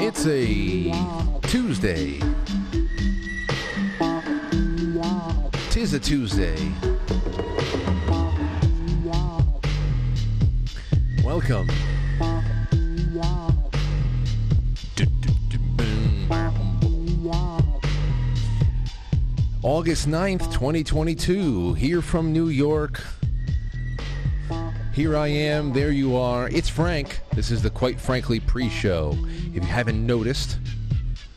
It's a Tuesday. Tis a Tuesday. Welcome. August 9th, 2022, here from New York. Here I am, there you are. It's Frank. This is the Quite Frankly pre-show. If you haven't noticed,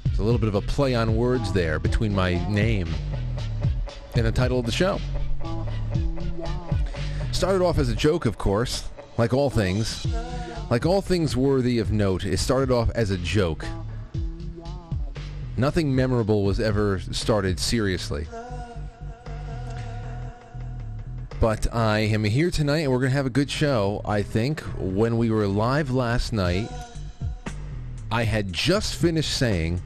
there's a little bit of a play on words there between my name and the title of the show. Started off as a joke, of course, like all things. Like all things worthy of note, it started off as a joke. Nothing memorable was ever started seriously. But I am here tonight, and we're going to have a good show, I think. When we were live last night, I had just finished saying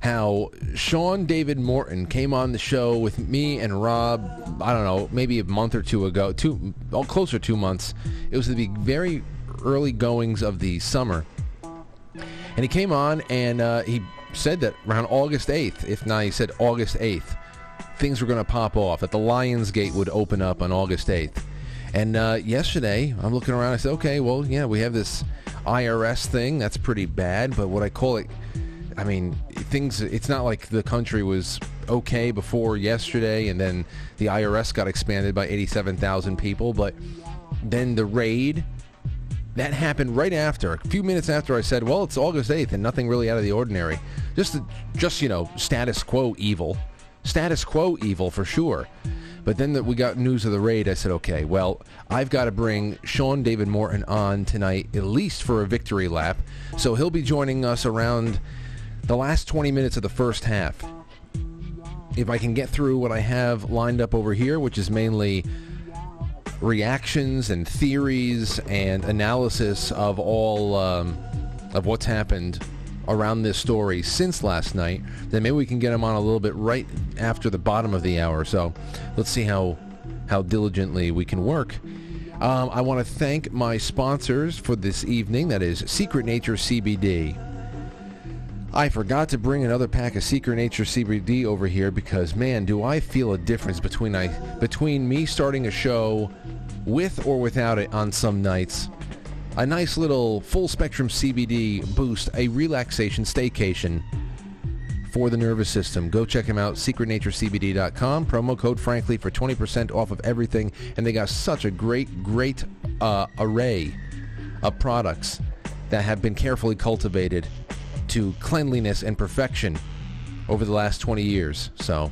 how Sean David Morton came on the show with me and Rob, I don't know, maybe a month or two ago, closer to 2 months. It was the very early goings of the summer. And he came on, and he said that around August 8th, if not, he said August 8th. Things were going to pop off, that the Lionsgate would open up on August 8th. And yesterday, I'm looking around, I said, okay, well, yeah, we have this IRS thing, that's pretty bad, but what I call it, I mean, things, it's not like the country was okay before yesterday, and then the IRS got expanded by 87,000 people, but then the raid, that happened right after, a few minutes after I said, well, it's August 8th, and nothing really out of the ordinary. Just you know, status quo evil. Status quo evil for sure. But then that we got news of the raid, I said, okay, well, I've got to bring Sean David Morton on tonight, at least for a victory lap. So he'll be joining us around the last 20 minutes of the first half. If I can get through what I have lined up over here, which is mainly reactions and theories and analysis of all of what's happened around this story since last night, then maybe we can get him on a little bit right after the bottom of the hour. So let's see how diligently we can work. I want to thank my sponsors for this evening. That is Secret Nature CBD. I forgot to bring another pack of Secret Nature CBD over here because, man, do I feel a difference between me starting a show with or without it on some nights. A nice little full-spectrum CBD boost, a relaxation staycation for the nervous system. Go check them out, secretnaturecbd.com. Promo code Frankly for 20% off of everything. And they got such a great array of products that have been carefully cultivated to cleanliness and perfection over the last 20 years. So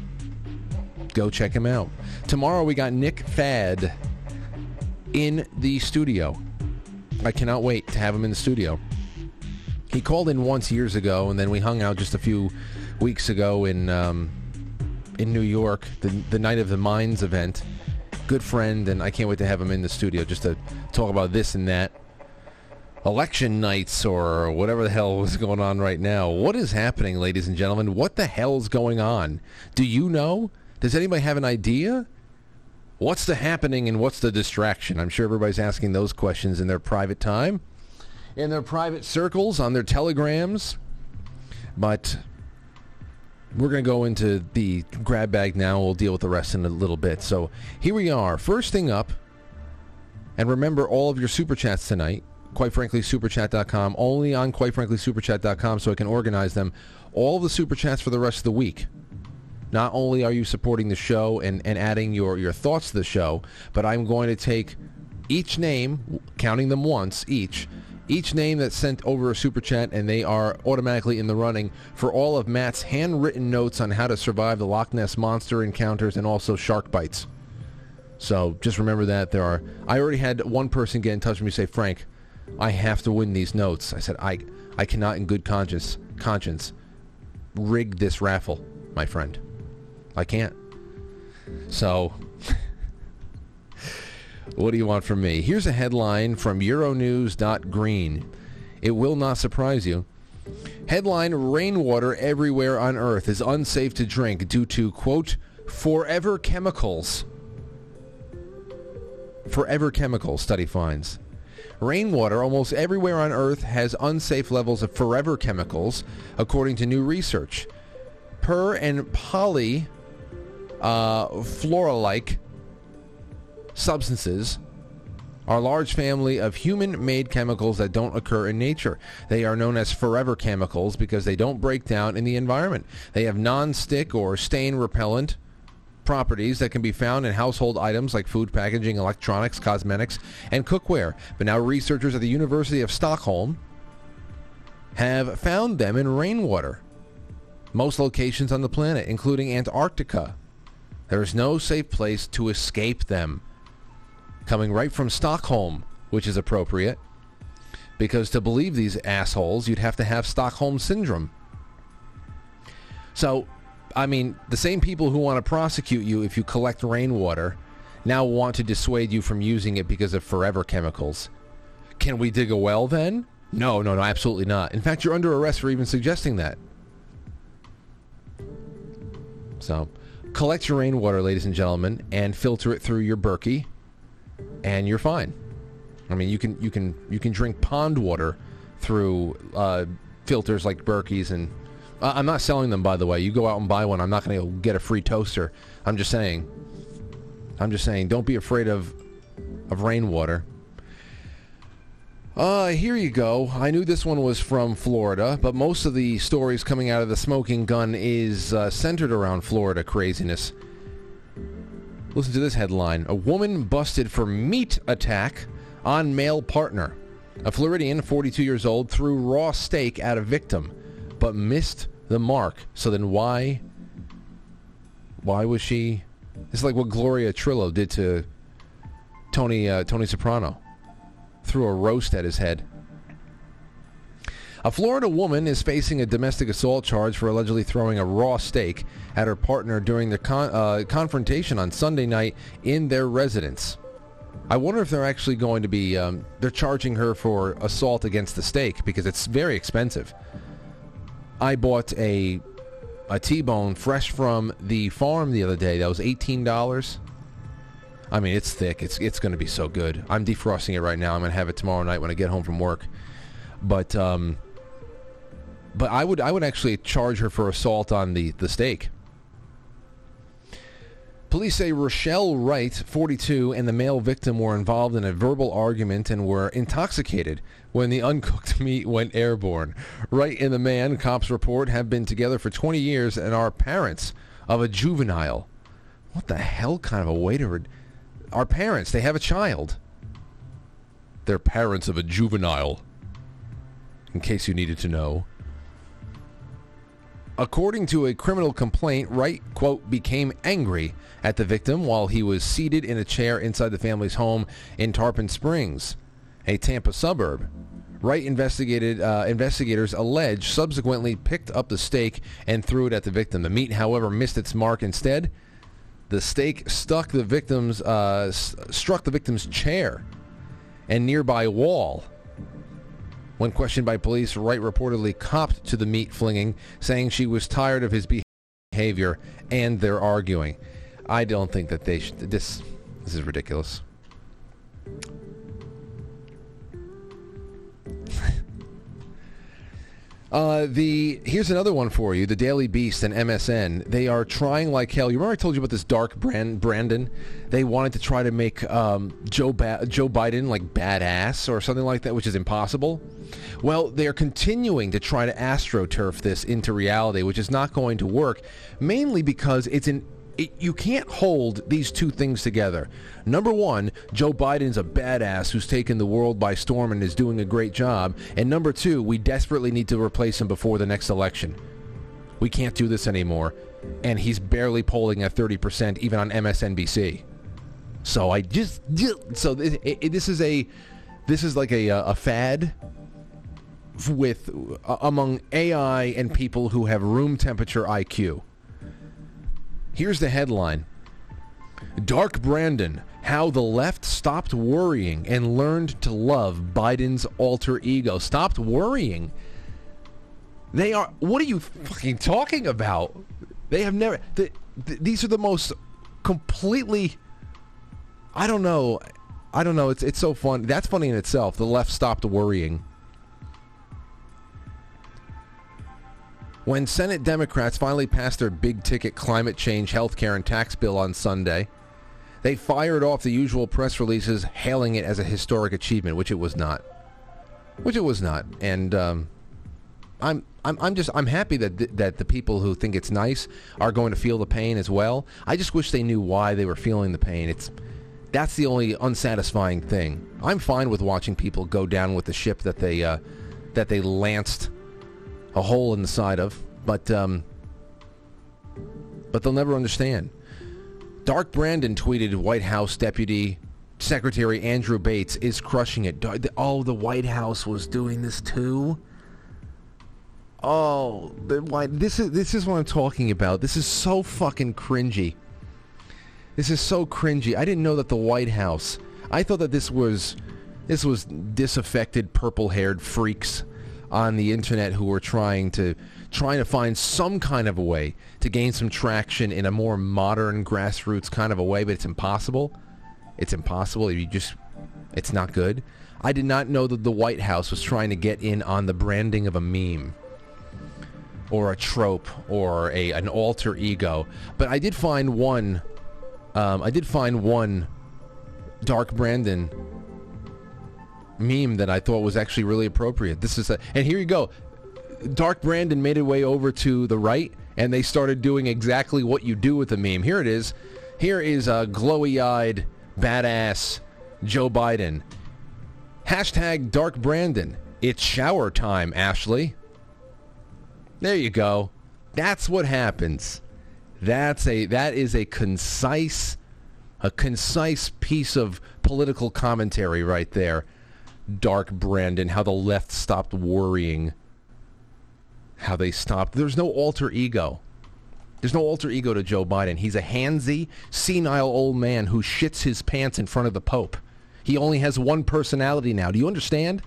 go check them out. Tomorrow we got Nick Fad in the studio. I cannot wait to have him in the studio. He called in once years ago, and then we hung out just a few weeks ago in New York, the Night of the Minds event. Good friend, and I can't wait to have him in the studio just to talk about this and that. Election nights or whatever the hell is going on right now. What is happening, ladies and gentlemen? What the hell's going on? Do you know? Does anybody have an idea? What's the happening and what's the distraction? I'm sure everybody's asking those questions in their private time, in their private circles, on their telegrams. But we're going to go into the grab bag now. We'll deal with the rest in a little bit. So here we are. First thing up, and remember all of your Super Chats tonight, QuiteFranklySuperChat.com, only on QuiteFranklySuperChat.com so I can organize them. all the Super Chats for the rest of the week. Not only are you supporting the show and adding your thoughts to the show, but I'm going to take each name, counting them once each name that's sent over a Super Chat, and they are automatically in the running for all of Matt's handwritten notes on how to survive the Loch Ness Monster encounters and also shark bites. So just remember that there are... I already had one person get in touch with me and say, Frank, I have to win these notes. I said, I cannot in good conscience rig this raffle, my friend. I can't. So... What do you want from me? Here's a headline from Euronews.Green. It will not surprise you. Headline, rainwater everywhere on Earth is unsafe to drink due to, quote, forever chemicals. Forever chemicals, study finds. Rainwater almost everywhere on Earth has unsafe levels of forever chemicals, according to new research. Per and poly fluoralike substances are a large family of human-made chemicals that don't occur in nature. They are known as forever chemicals because they don't break down in the environment. They have non-stick or stain-repellent properties that can be found in household items like food packaging, electronics, cosmetics, and cookware. But now researchers at the University of Stockholm have found them in rainwater. Most locations on the planet, including Antarctica. There is no safe place to escape them. Coming right from Stockholm, which is appropriate, because to believe these assholes, you'd have to have Stockholm Syndrome. So, I mean, the same people who want to prosecute you if you collect rainwater now want to dissuade you from using it because of forever chemicals. Can we dig a well then? No, absolutely not. In fact, you're under arrest for even suggesting that. So, collect your rainwater, ladies and gentlemen, and filter it through your Berkey. And you're fine. I mean, you can drink pond water through filters like Berkey's, and I'm not selling them, by the way. You go out and buy one. I'm not going to get a free toaster. I'm just saying. Don't be afraid of rainwater. Here you go. I knew this one was from Florida, but most of the stories coming out of the smoking gun is centered around Florida craziness. Listen to this headline. A woman busted for meat attack on male partner. A Floridian, 42 years old, threw raw steak at a victim, but missed the mark. So then why was she... It's like what Gloria Trillo did to Tony Soprano. Threw a roast at his head. A Florida woman is facing a domestic assault charge for allegedly throwing a raw steak at her partner during the confrontation on Sunday night in their residence. I wonder if they're actually going to be, they're charging her for assault against the steak because it's very expensive. I bought a T-bone fresh from the farm the other day. That was $18. I mean, it's thick. It's going to be so good. I'm defrosting it right now. I'm going to have it tomorrow night when I get home from work. But I would actually charge her for assault on the steak. Police say Rochelle Wright, 42, and the male victim were involved in a verbal argument and were intoxicated when the uncooked meat went airborne. Wright and the man, cops report, have been together for 20 years and are parents of a juvenile. What the hell kind of a way to... Our parents, they have a child. They're parents of a juvenile. In case you needed to know. According to a criminal complaint, Wright, quote, became angry at the victim while he was seated in a chair inside the family's home in Tarpon Springs, a Tampa suburb. Wright investigators allege subsequently picked up the steak and threw it at the victim. The meat, however, missed its mark. Instead, the steak struck the victim's chair and nearby wall. When questioned by police, Wright reportedly copped to the meat flinging, saying she was tired of his behavior and their arguing. I don't think that they should... This is ridiculous. Here's another one for you. The Daily Beast and MSN. They are trying like hell. You remember I told you about this dark Brandon? They wanted to try to make Joe Biden like badass or something like that, which is impossible. Well, they are continuing to try to astroturf this into reality, which is not going to work, mainly because you can't hold these two things together. Number one, Joe Biden's a badass who's taken the world by storm and is doing a great job. And number two, we desperately need to replace him before the next election. We can't do this anymore. And he's barely polling at 30% even on MSNBC. So this is like a fad with among AI and people who have room temperature IQ. Here's the headline. Dark Brandon, how the left stopped worrying and learned to love Biden's alter ego. Stopped worrying? They are... What are you fucking talking about? They have never... These are the most completely... I don't know. It's so fun. That's funny in itself. The left stopped worrying. When Senate Democrats finally passed their big-ticket climate change, healthcare, and tax bill on Sunday, they fired off the usual press releases hailing it as a historic achievement, which it was not. And I'm happy that the people who think it's nice are going to feel the pain as well. I just wish they knew why they were feeling the pain. That's the only unsatisfying thing. I'm fine with watching people go down with the ship that they lanced a hole in the side of, but they'll never understand. Dark Brandon tweeted, White House Deputy Secretary Andrew Bates is crushing it. Oh, the White House was doing this too? Oh, this is what I'm talking about. This is so fucking cringy. I didn't know that the White House... I thought that this was disaffected, purple-haired freaks on the internet who were trying to find some kind of a way to gain some traction in a more modern grassroots kind of a way, but it's impossible. It's not good. I did not know that the White House was trying to get in on the branding of a meme or a trope or an alter ego. But I did find one. Dark Brandon meme that I thought was actually really appropriate. And here you go. Dark Brandon made a way over to the right, and they started doing exactly what you do with a meme. Here it is. Here is a glowy-eyed, badass Joe Biden. Hashtag Dark Brandon. It's shower time, Ashley. There you go. That's what happens. That is a concise piece of political commentary right there. Dark Brandon, how the left stopped worrying. There's no alter ego. There's no alter ego to Joe Biden. He's a handsy, senile old man who shits his pants in front of the Pope. He only has one personality now. Do you understand?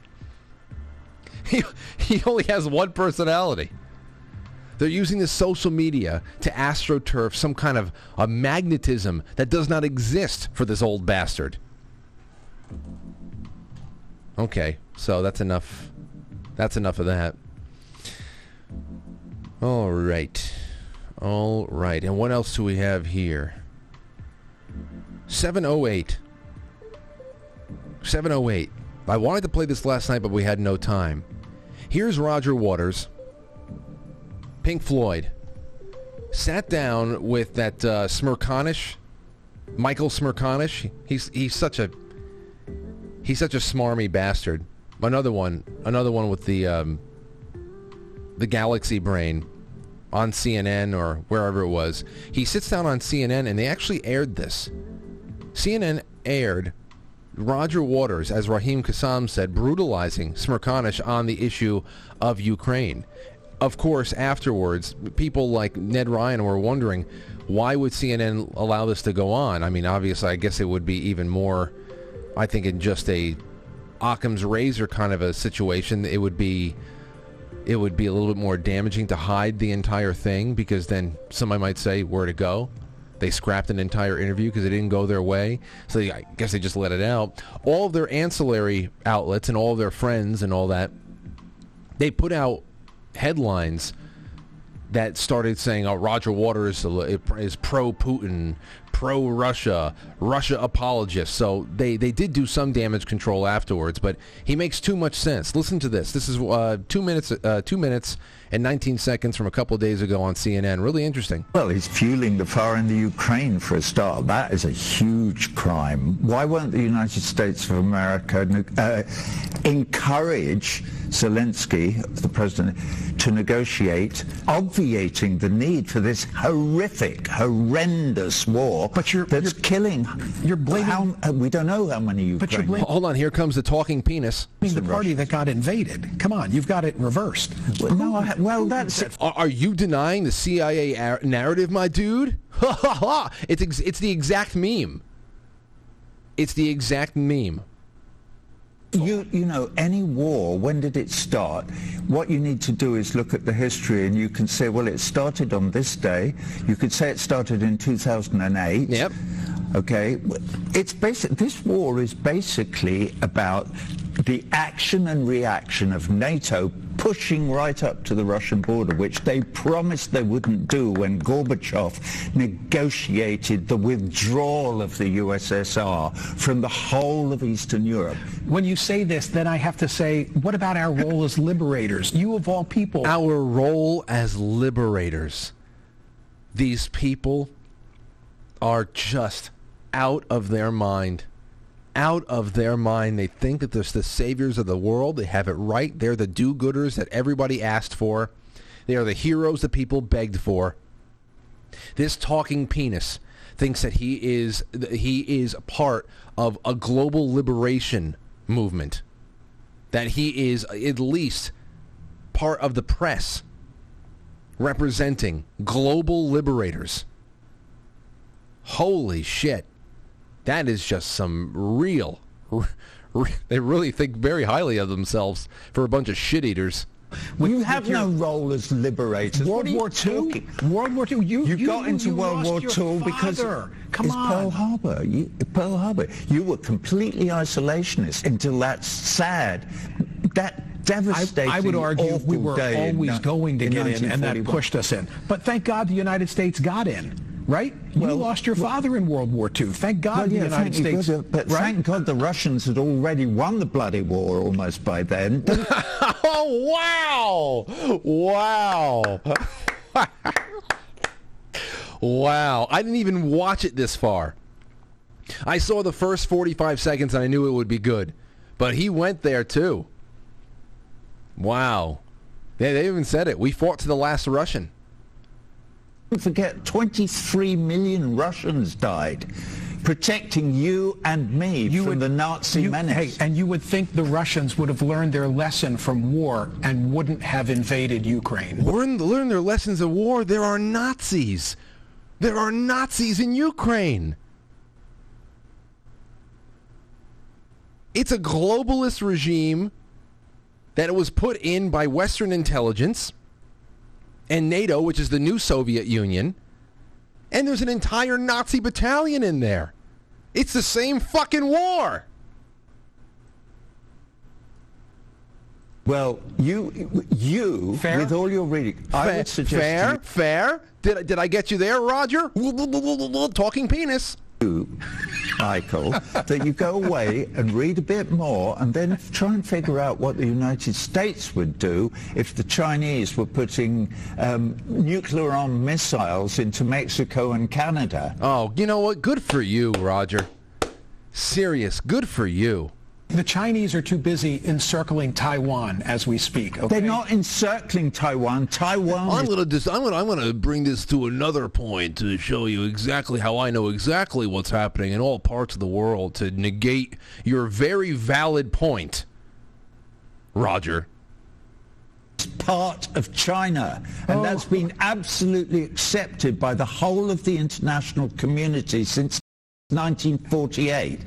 He only has one personality. They're using the social media to astroturf some kind of a magnetism that does not exist for this old bastard. Okay, so that's enough. That's enough of that. All right. And what else do we have here? 7:08. I wanted to play this last night, but we had no time. Here's Roger Waters, Pink Floyd, sat down with that Smerconish, Michael Smerconish. He's such a smarmy bastard. Another one with the galaxy brain on CNN or wherever it was. He sits down on CNN, and they actually aired this. CNN aired Roger Waters, as Raheem Kassam said, brutalizing Smerconish on the issue of Ukraine. Of course, afterwards, people like Ned Ryan were wondering, why would CNN allow this to go on? I mean, obviously, I guess it would be even more... I think in just a Occam's razor kind of a situation, it would be a little bit more damaging to hide the entire thing, because then somebody might say, where'd it go? They scrapped an entire interview because it didn't go their way. So I guess they just let it out. All of their ancillary outlets and all of their friends and all that, they put out headlines that started saying, oh, Roger Waters is pro-Putin, pro-Russia, Russia apologist. So they did do some damage control afterwards, but he makes too much sense. Listen to this. This is 2 minutes and 19 seconds from a couple of days ago on CNN. Really interesting. Well, he's fueling the fire in the Ukraine for a start. That is a huge crime. Why won't the United States of America encourage Zelensky, the president, to negotiate, obviating the need for this horrific, horrendous war that's killing. You're blaming. We don't know how many Ukrainians. Hold on, here comes the talking penis. I mean, the party that got invaded. Come on, you've got it reversed. Well, no, that's it. Are you denying the CIA narrative, my dude? Ha ha ha! It's the exact meme. It's the exact meme. You know, any war, when did it start? What you need to do is look at the history, and you can say, well, it started on this day. You could say it started in 2008. Yep. Okay. It's this war is basically about the action and reaction of NATO pushing right up to the Russian border, which they promised they wouldn't do when Gorbachev negotiated the withdrawal of the USSR from the whole of Eastern Europe. When you say this, then I have to say, what about our role as liberators? You of all people. Our role as liberators. These people are just out of their mind. Out of their mind. They think that they're the saviors of the world. They have it right. They're the do-gooders that everybody asked for. They are the heroes that people begged for. This talking penis thinks that he is a part of a global liberation movement, that he is at least part of the press representing global liberators. Holy shit. That is just some real, they really think very highly of themselves for a bunch of shit-eaters. You have no role as liberators. World War II? You got into World War II because it's Pearl Harbor. Pearl Harbor. You were completely isolationist until that sad, that devastating, I would argue we were always going to get in, and that pushed us in. But thank God the United States got in. Right? You lost your father in World War II. Thank God the United States... Thank God the Russians had already won the bloody war almost by then. Oh, wow! Wow! Wow. I didn't even watch it this far. I saw the first 45 seconds and I knew it would be good. But he went there, too. Wow. They even said it. We fought to the last Russian. Don't forget, 23 million Russians died protecting you and me from the Nazi menace. Hey, and you would think the Russians would have learned their lesson from war and wouldn't have invaded Ukraine. Learn their lessons of war. There are Nazis. There are Nazis in Ukraine. It's a globalist regime that it was put in by Western intelligence and NATO, which is the new Soviet Union, and there's an entire Nazi battalion in there. It's the same fucking war. Well, you fair? With all your reading, I would suggest fair. Did I get you there, Roger? Talking penis. Michael, that you go away and read a bit more and then try and figure out what the United States would do if the Chinese were putting nuclear-armed missiles into Mexico and Canada. Oh, you know what? Good for you, Roger. Serious, good for you. The Chinese are too busy encircling Taiwan as we speak. Okay? They're not encircling Taiwan. I'm going to bring this to another point to show you exactly how I know exactly what's happening in all parts of the world to negate your very valid point, Roger. Part of China, and that's been absolutely accepted by the whole of the international community since 1948,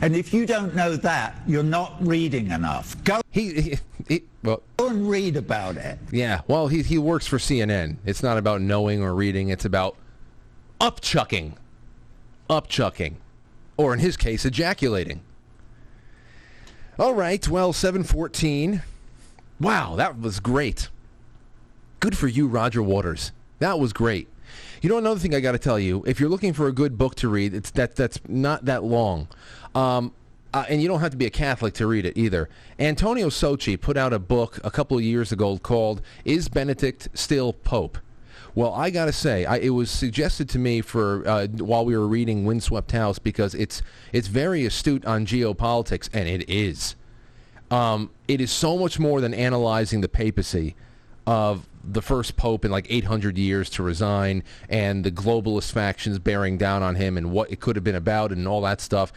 and if you don't know that, you're not reading enough. Go and read about it. Yeah, well, he works for CNN. It's not about knowing or reading. It's about upchucking, or in his case, ejaculating. All right, well, 7:14. Wow, that was great. Good for you, Roger Waters. That was great. You know, another thing I got to tell you, if you're looking for a good book to read, it's that's not that long. And you don't have to be a Catholic to read it either. Antonio Sochi put out a book a couple of years ago called Is Benedict Still Pope? Well, I got to say, it was suggested to me for while we were reading Windswept House, because it's very astute on geopolitics, and it is. It is so much more than analyzing the papacy of the first pope in like 800 years to resign, and the globalist factions bearing down on him, and what it could have been about, and all that stuff.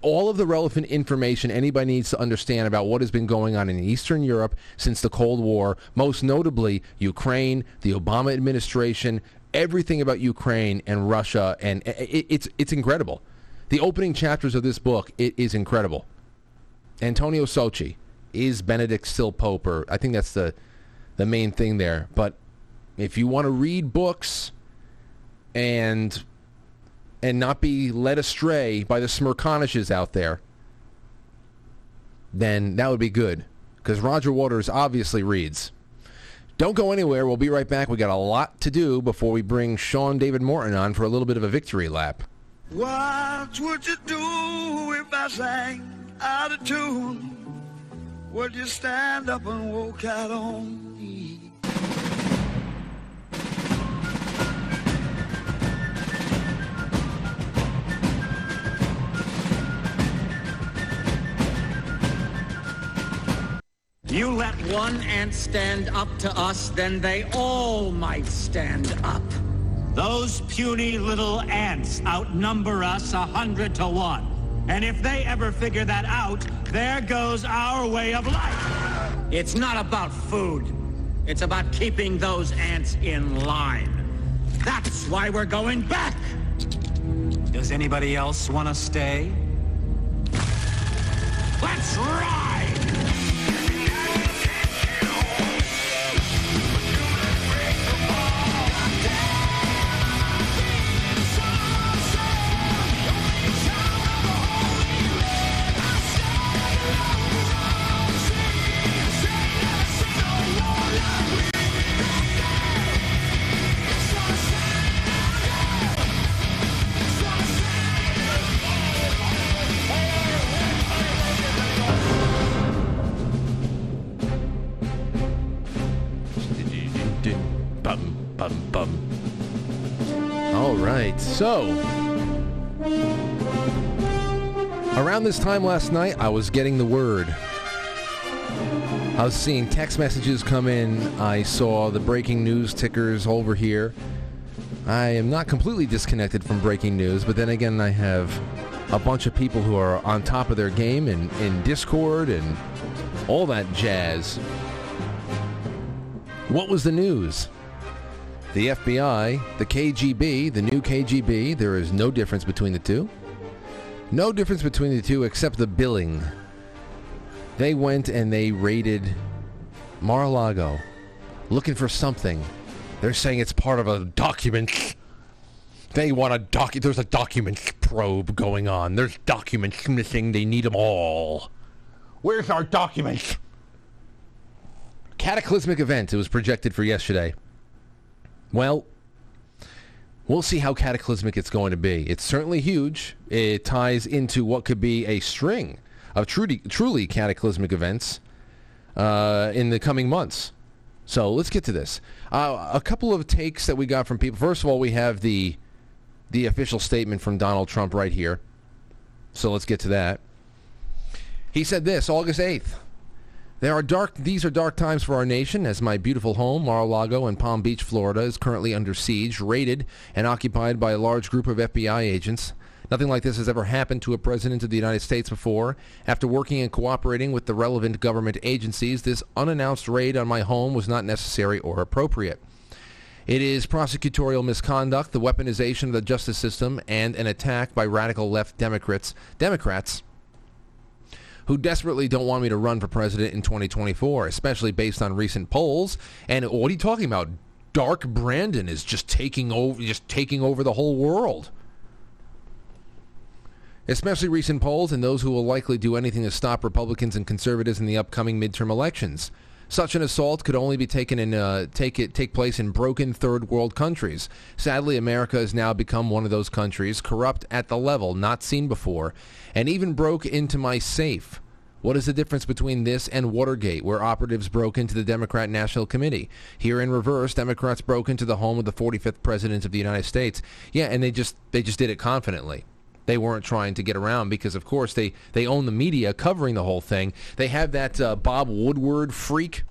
All of the relevant information anybody needs to understand about what has been going on in Eastern Europe since the Cold War, most notably Ukraine, the Obama administration, everything about Ukraine and Russia, and it's incredible. The opening chapters of this book, it is incredible. Antonio Sochi, Is Benedict Still Pope? Or I think that's the main thing there. But if you want to read books and not be led astray by the Smerconishes out there, then that would be good, because Roger Waters obviously reads. Don't go anywhere. We'll be right back. We got a lot to do before we bring Sean David Morton on for a little bit of a victory lap. What would you do if I sang out of tune? Would you stand up and walk out on me? You let one ant stand up to us, then they all might stand up. Those puny little ants outnumber us 100 to 1. And if they ever figure that out, there goes our way of life. It's not about food. It's about keeping those ants in line. That's why we're going back. Does anybody else want to stay? Let's ride! So, around this time last night, I was getting the word. I was seeing text messages come in. I saw the breaking news tickers over here. I am not completely disconnected from breaking news, but then again, I have a bunch of people who are on top of their game in Discord and all that jazz. What was the news? The FBI, the KGB, the new KGB, there is no difference between the two. No difference between the two except the billing. They went and they raided Mar-a-Lago looking for something. They're saying it's part of a document. They want a document. There's a documents probe going on. There's documents missing. They need them all. Where's our documents? Cataclysmic event. It was projected for yesterday. Well, we'll see how cataclysmic it's going to be. It's certainly huge. It ties into what could be a string of truly cataclysmic events in the coming months. So let's get to this. A couple of takes that we got from people. First of all, we have the official statement from Donald Trump right here. So let's get to that. He said this, August 8th. These are dark times for our nation, as my beautiful home, Mar-a-Lago in Palm Beach, Florida, is currently under siege, raided, and occupied by a large group of FBI agents. Nothing like this has ever happened to a president of the United States before. After working and cooperating with the relevant government agencies, this unannounced raid on my home was not necessary or appropriate. It is prosecutorial misconduct, the weaponization of the justice system, and an attack by radical left Democrats who desperately don't want me to run for president in 2024, especially based on recent polls. And what are you talking about? Dark Brandon is just taking over the whole world. Especially recent polls and those who will likely do anything to stop Republicans and conservatives in the upcoming midterm elections. Such an assault could only be taken in take place in broken third world countries. Sadly, America has now become one of those countries, corrupt at the level not seen before, and even broke into my safe. What is the difference between this and Watergate, where operatives broke into the Democrat National Committee? Here in reverse, Democrats broke into the home of the 45th President of the United States. Yeah, and they just did it confidently. They weren't trying to get around because, of course, they own the media covering the whole thing. They have that Bob Woodward freak,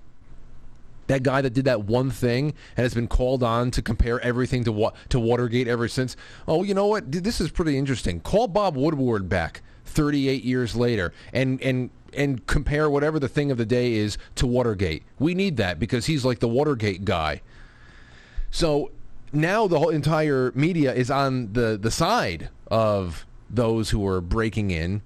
that guy that did that one thing and has been called on to compare everything to Watergate ever since. Oh, you know what? Dude, this is pretty interesting. Call Bob Woodward back 38 years later and compare whatever the thing of the day is to Watergate. We need that because he's like the Watergate guy. So now the whole entire media is on the side of those who are breaking in,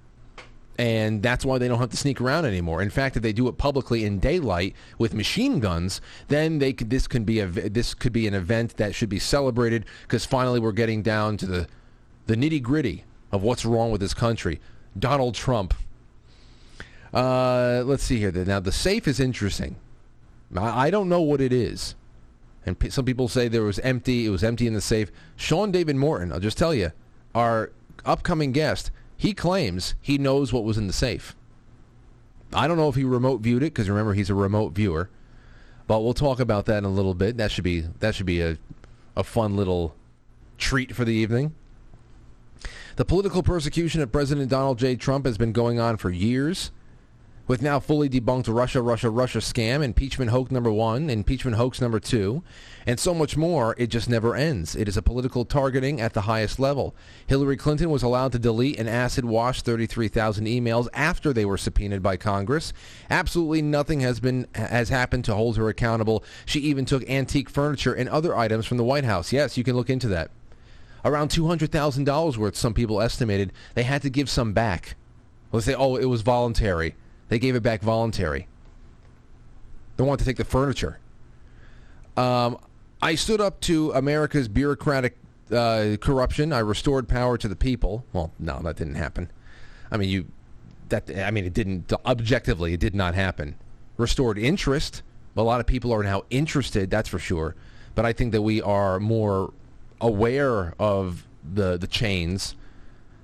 and that's why they don't have to sneak around anymore. In fact, if they do it publicly in daylight with machine guns, then this could be an event that should be celebrated, because finally we're getting down to the nitty-gritty of what's wrong with this country. Donald Trump. Let's see here. Now, the safe is interesting. I don't know what it is. And some people say it was empty in the safe. Sean David Morton, I'll just tell you, our upcoming guest, he claims he knows what was in the safe. I don't know if he remote viewed it, because remember, he's a remote viewer. But we'll talk about that in a little bit. That should be a fun little treat for the evening. The political persecution of President Donald J. Trump has been going on for years. With now fully debunked Russia scam, impeachment hoax number 1, impeachment hoax number 2, and so much more, it just never ends. It is a political targeting at the highest level. Hillary Clinton was allowed to delete and acid wash 33,000 emails after they were subpoenaed by Congress. Absolutely nothing has happened to hold her accountable. She even took antique furniture and other items from the White House. Yes, you can look into that. Around $200,000 worth, some people estimated. They had to give some back. Let's say, it was voluntary. They gave it back voluntary. They want to take the furniture. I stood up to America's bureaucratic corruption. I restored power to the people. Well, no, that didn't happen. It didn't. Objectively, it did not happen. Restored interest. A lot of people are now interested. That's for sure. But I think that we are more aware of the chains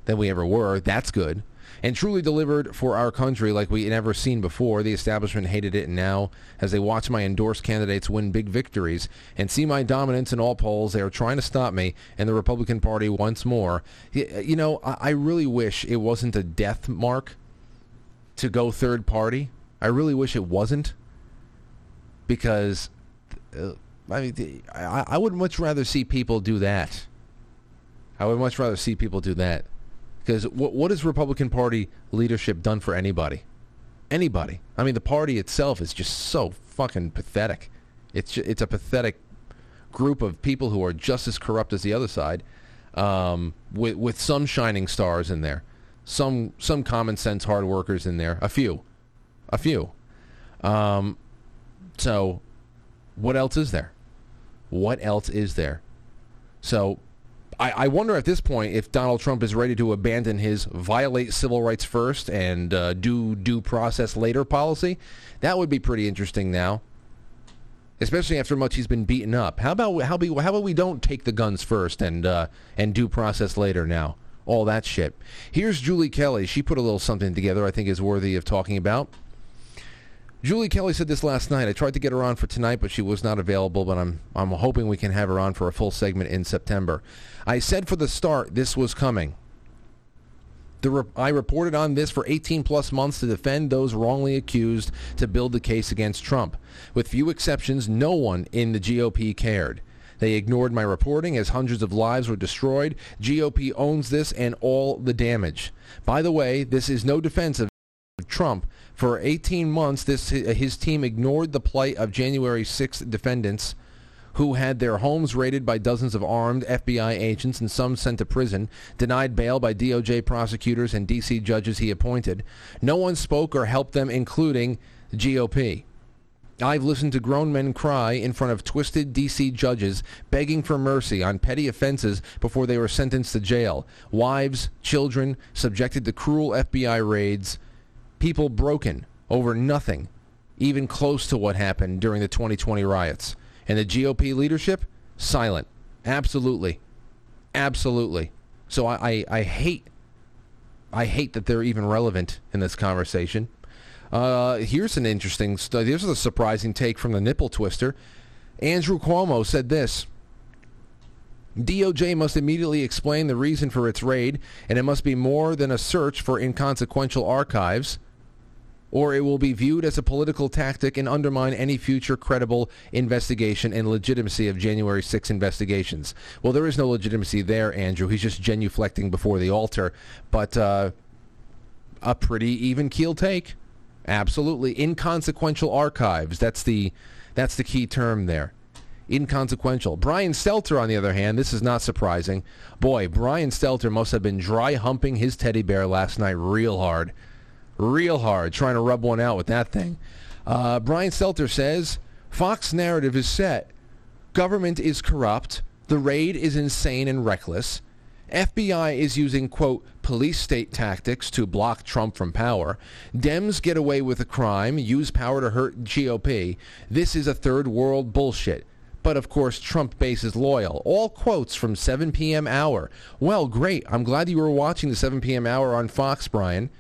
than we ever were. That's good. And truly delivered for our country like we never seen before. The establishment hated it, and now, as they watch my endorsed candidates win big victories and see my dominance in all polls, they are trying to stop me and the Republican Party once more. You know, I really wish it wasn't a death mark to go third party. I really wish it wasn't, because I would much rather see people do that. Because what has Republican Party leadership done for anybody? Anybody. I mean, the party itself is just so fucking pathetic. It's a pathetic group of people who are just as corrupt as the other side, with some shining stars in there, some common sense hard workers in there, a few. So what else is there? So I wonder at this point if Donald Trump is ready to abandon his violate civil rights first and do due process later policy. That would be pretty interesting now, especially after much he's been beaten up. How about we don't take the guns first and due process later now? All that shit. Here's Julie Kelly. She put a little something together I think is worthy of talking about. Julie Kelly said this last night. I tried to get her on for tonight, but she was not available, but I'm hoping we can have her on for a full segment in September. I said for the start this was coming. I reported on this for 18-plus months to defend those wrongly accused, to build the case against Trump. With few exceptions, no one in the GOP cared. They ignored my reporting as hundreds of lives were destroyed. GOP owns this and all the damage. By the way, this is no defense of Trump. For 18 months, his team ignored the plight of January 6th defendants who had their homes raided by dozens of armed FBI agents and some sent to prison, denied bail by DOJ prosecutors and D.C. judges he appointed. No one spoke or helped them, including GOP. I've listened to grown men cry in front of twisted D.C. judges begging for mercy on petty offenses before they were sentenced to jail. Wives, children, subjected to cruel FBI raids. People broken over nothing. even close to what happened during the 2020 riots. And the GOP leadership, silent. Absolutely. Absolutely. So I hate that they're even relevant in this conversation. Here's an interesting study. Here's a surprising take from the Nipple Twister. Andrew Cuomo said this: DOJ must immediately explain the reason for its raid, and it must be more than a search for inconsequential archives, or it will be viewed as a political tactic and undermine any future credible investigation and legitimacy of January 6 investigations. Well, there is no legitimacy there, Andrew. He's just genuflecting before the altar, but a pretty even-keel take. Absolutely. Inconsequential archives. That's the key term there. Inconsequential. Brian Stelter, on the other hand, this is not surprising. Boy, Brian Stelter must have been dry humping his teddy bear last night real hard. Real hard, trying to rub one out with that thing. Brian Stelter says, Fox narrative is set. Government is corrupt. The raid is insane and reckless. FBI is using, quote, police state tactics to block Trump from power. Dems get away with a crime, use power to hurt GOP. This is a third world bullshit. But, of course, Trump base is loyal. All quotes from 7 p.m. hour. Well, great. I'm glad you were watching the 7 p.m. hour on Fox, Brian.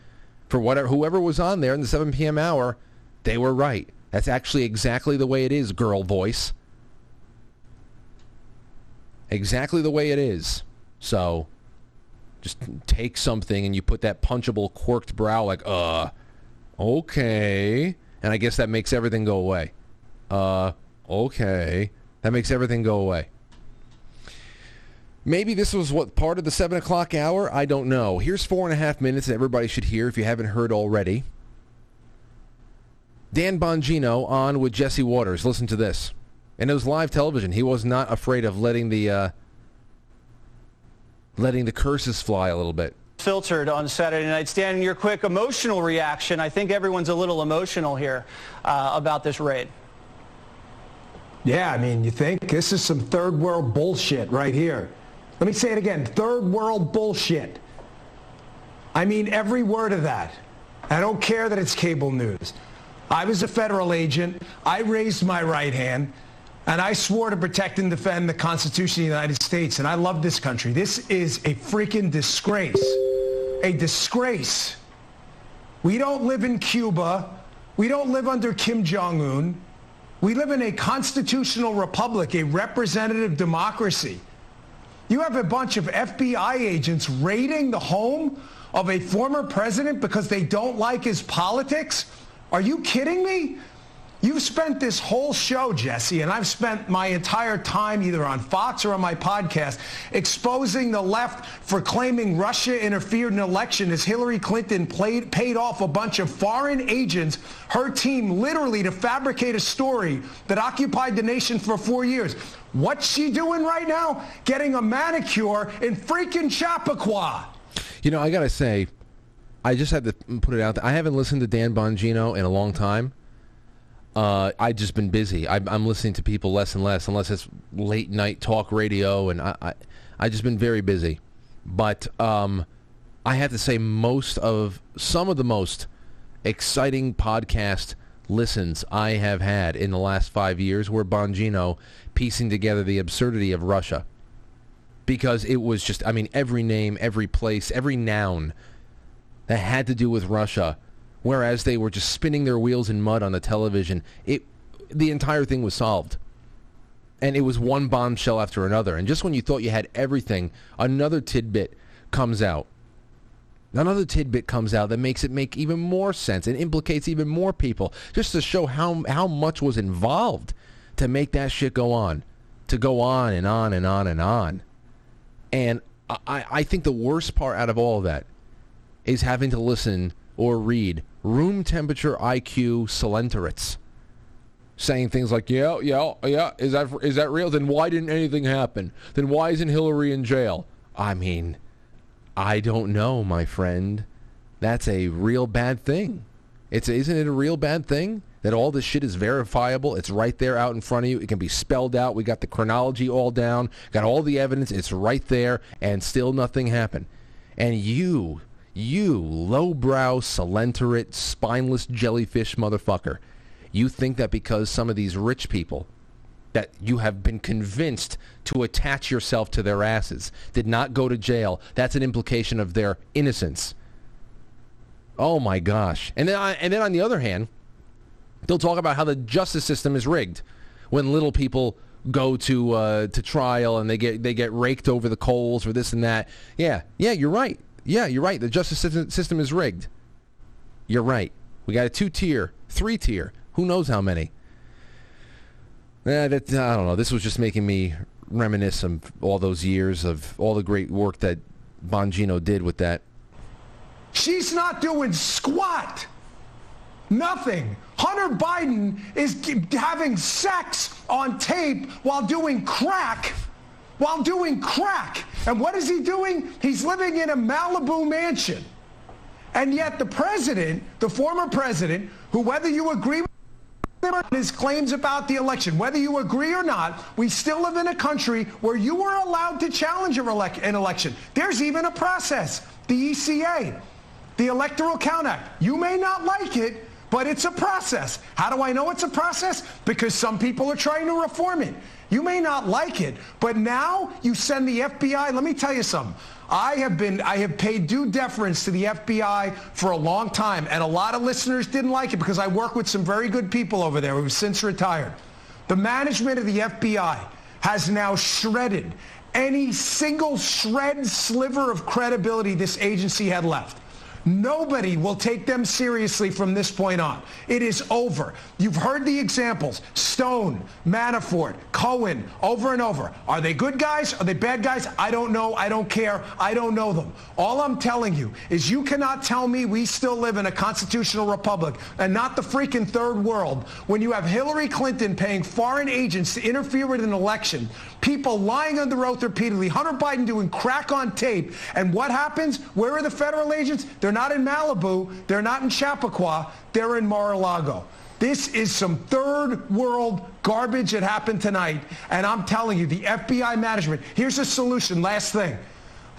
For whatever, whoever was on there in the 7 p.m. hour, they were right. That's actually exactly the way it is, girl voice. Exactly the way it is. So, just take something and you put that punchable, quirked brow like, okay. And I guess that makes everything go away. Okay. That makes everything go away. Maybe this was what part of the 7 o'clock hour? I don't know. Here's 4.5 minutes that everybody should hear if you haven't heard already. Dan Bongino on with Jesse Waters. Listen to this. And it was live television. He was not afraid of letting the curses fly a little bit. Filtered on Saturday night. Dan, your quick emotional reaction. I think everyone's a little emotional here about this raid. Yeah, I mean, you think this is some third world bullshit right here. Let me say it again, third world bullshit. I mean every word of that. I don't care that it's cable news. I was a federal agent. I raised my right hand, and I swore to protect and defend the Constitution of the United States, and I love this country. This is a freaking disgrace. A disgrace. We don't live in Cuba. We don't live under Kim Jong-un. We live in a constitutional republic, a representative democracy. You have a bunch of FBI agents raiding the home of a former president because they don't like his politics? Are you kidding me? You've spent this whole show, Jesse, and I've spent my entire time either on Fox or on my podcast exposing the left for claiming Russia interfered in an election as Hillary Clinton paid off a bunch of foreign agents, her team, literally to fabricate a story that occupied the nation for 4 years. What's she doing right now? Getting a manicure in freaking Chappaqua. You know, I got to say, I just had to put it out there. I haven't listened to Dan Bongino in a long time. I've just been busy. I'm listening to people less and less, unless it's late night talk radio, and I just been very busy. But I have to say, some of the most exciting podcast listens I have had in the last 5 years were Bongino piecing together the absurdity of Russia, because it was just, I mean, every name, every place, every noun that had to do with Russia. Whereas they were just spinning their wheels in mud on the television, the entire thing was solved. And it was one bombshell after another. And just when you thought you had everything, another tidbit comes out. Another tidbit comes out that makes it make even more sense and implicates even more people, just to show how much was involved to make that shit go on, to go on and on and on and on. And I think the worst part out of all of that is having to listen or read room temperature IQ Solenterates saying things like, yeah, is that real? Then why didn't anything happen? Then why isn't Hillary in jail? I mean, I don't know, my friend. That's a real bad thing. Isn't it a real bad thing that all this shit is verifiable? It's right there out in front of you. It can be spelled out. We got the chronology all down, got all the evidence. It's right there, and still nothing happened. And you lowbrow, solenterate, spineless jellyfish motherfucker. You think that because some of these rich people that you have been convinced to attach yourself to their asses did not go to jail, that's an implication of their innocence. Oh, my gosh. And then on the other hand, they'll talk about how the justice system is rigged when little people go to trial and they get raked over the coals for this and that. Yeah, you're right. Yeah, you're right. The justice system is rigged. You're right. We got a 2-tier, 3-tier. Who knows how many? I don't know. This was just making me reminisce of all those years of all the great work that Bongino did with that. She's not doing squat. Nothing. Hunter Biden is having sex on tape while doing crack. And what is he doing? He's living in a Malibu mansion. And yet the president, the former president, who, whether you agree with his claims about the election, whether you agree or not, we still live in a country where you are allowed to challenge an election. There's even a process. The ECA, the Electoral Count Act. You may not like it, but it's a process. How do I know it's a process? Because some people are trying to reform it. You may not like it, but now you send the FBI. Let me tell you something. I have paid due deference to the FBI for a long time, and a lot of listeners didn't like it because I work with some very good people over there who've since retired. The management of the FBI has now shredded any single sliver of credibility this agency had left. Nobody will take them seriously from this point on. It is over. You've heard the examples. Stone, Manafort, Cohen, over and over. Are they good guys? Are they bad guys? I don't know. I don't care. I don't know them. All I'm telling you is you cannot tell me we still live in a constitutional republic and not the freaking third world when you have Hillary Clinton paying foreign agents to interfere with an election, people lying under oath repeatedly, Hunter Biden doing crack on tape, and what happens? Where are the federal agents? They're not in Malibu, they're not in Chappaqua, they're in Mar-a-Lago. This is some third world garbage that happened tonight, and I'm telling you, the FBI management, here's a solution, last thing.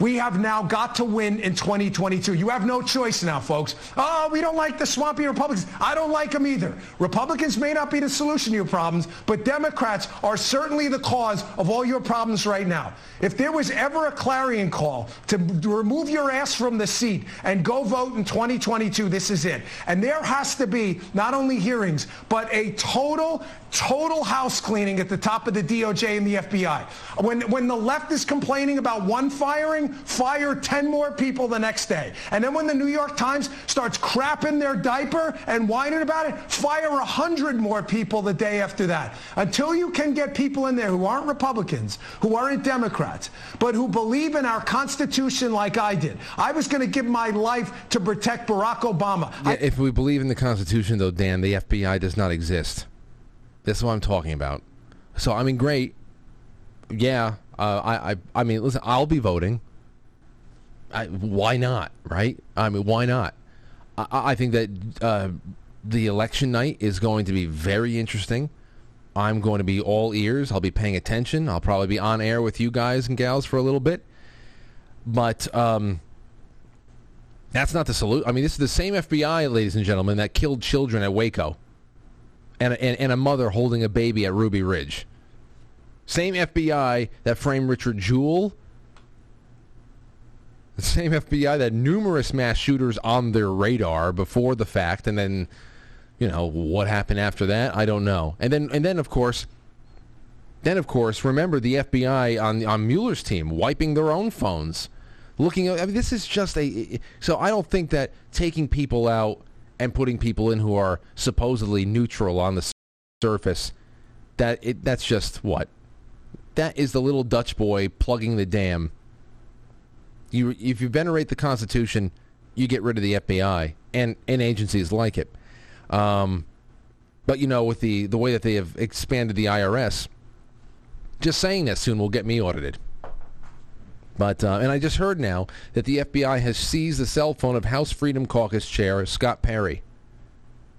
We have now got to win in 2022. You have no choice now, folks. Oh, we don't like the swampy Republicans. I don't like them either. Republicans may not be the solution to your problems, but Democrats are certainly the cause of all your problems right now. If there was ever a clarion call to remove your ass from the seat and go vote in 2022, this is it. And there has to be not only hearings, but a total house cleaning at the top of the DOJ and the FBI. When the left is complaining about one firing, fire 10 more people the next day. And then when the New York Times starts crapping their diaper and whining about it, fire 100 more people the day after that. Until you can get people in there who aren't Republicans, who aren't Democrats, but who believe in our Constitution like I did. I was going to give my life to protect Barack Obama. Yeah, if we believe in the Constitution, though, Dan, the FBI does not exist. That's what I'm talking about. So, I mean, great. Yeah. I mean, listen, I'll be voting. Why not, right? I mean, why not? I think that the election night is going to be very interesting. I'm going to be all ears. I'll be paying attention. I'll probably be on air with you guys and gals for a little bit. But that's not the salute. I mean, this is the same FBI, ladies and gentlemen, that killed children at Waco. And a mother holding a baby at Ruby Ridge. Same FBI that framed Richard Jewell. The same FBI that numerous mass shooters on their radar before the fact. And then, you know, what happened after that? I don't know. And then, of course, remember the FBI on Mueller's team wiping their own phones. Looking at, I mean, this is just a... So I don't think that taking people out and putting people in who are supposedly neutral on the surface, that's just what? That is the little Dutch boy plugging the dam. If you venerate the Constitution, you get rid of the FBI and agencies like it. But, you know, with the way that they have expanded the IRS, just saying that soon will get me audited. But and I just heard now that the FBI has seized the cell phone of House Freedom Caucus Chair Scott Perry.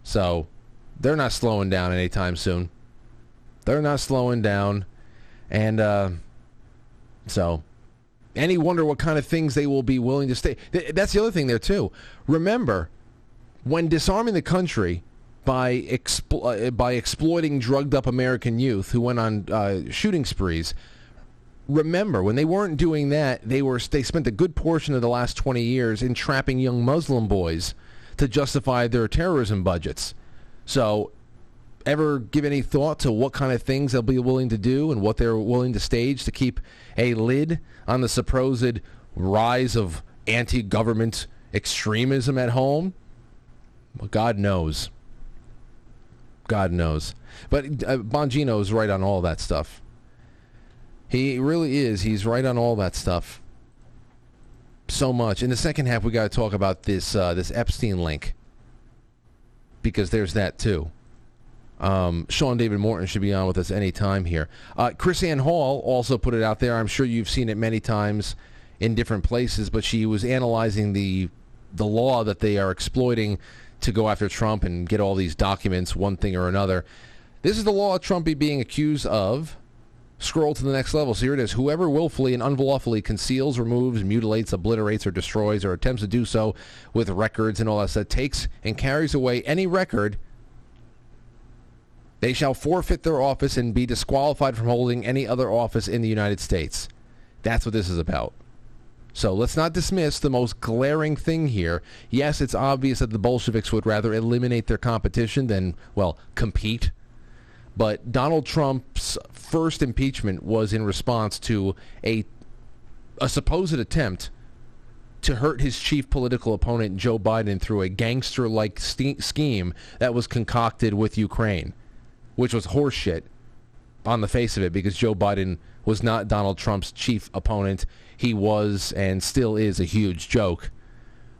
So they're not slowing down anytime soon. They're not slowing down. And so any wonder what kind of things they will be willing to stay. That's the other thing there, too. Remember, when disarming the country by exploiting drugged-up American youth who went on shooting sprees. Remember, when they weren't doing that, they spent a good portion of the last 20 years entrapping young Muslim boys to justify their terrorism budgets. So, ever give any thought to what kind of things they'll be willing to do and what they're willing to stage to keep a lid on the supposed rise of anti-government extremism at home? Well, God knows. God knows. But Bongino is right on all that stuff. He really is. He's right on all that stuff. So much. In the second half, we got to talk about this this Epstein link, because there's that too. Sean David Morton should be on with us any time here. Chris Ann Hall also put it out there. I'm sure you've seen it many times in different places, but she was analyzing the law that they are exploiting to go after Trump and get all these documents, one thing or another. This is the law Trumpy being accused of. Scroll to the next level. So here it is. Whoever willfully and unlawfully conceals, removes, mutilates, obliterates, or destroys, or attempts to do so with records and all that stuff, takes and carries away any record, they shall forfeit their office and be disqualified from holding any other office in the United States. That's what this is about. So let's not dismiss the most glaring thing here. Yes, it's obvious that the Bolsheviks would rather eliminate their competition than, well, compete. But Donald Trump's first impeachment was in response to a supposed attempt to hurt his chief political opponent, Joe Biden, through a gangster-like scheme that was concocted with Ukraine, which was horseshit on the face of it, because Joe Biden was not Donald Trump's chief opponent. He was and still is a huge joke.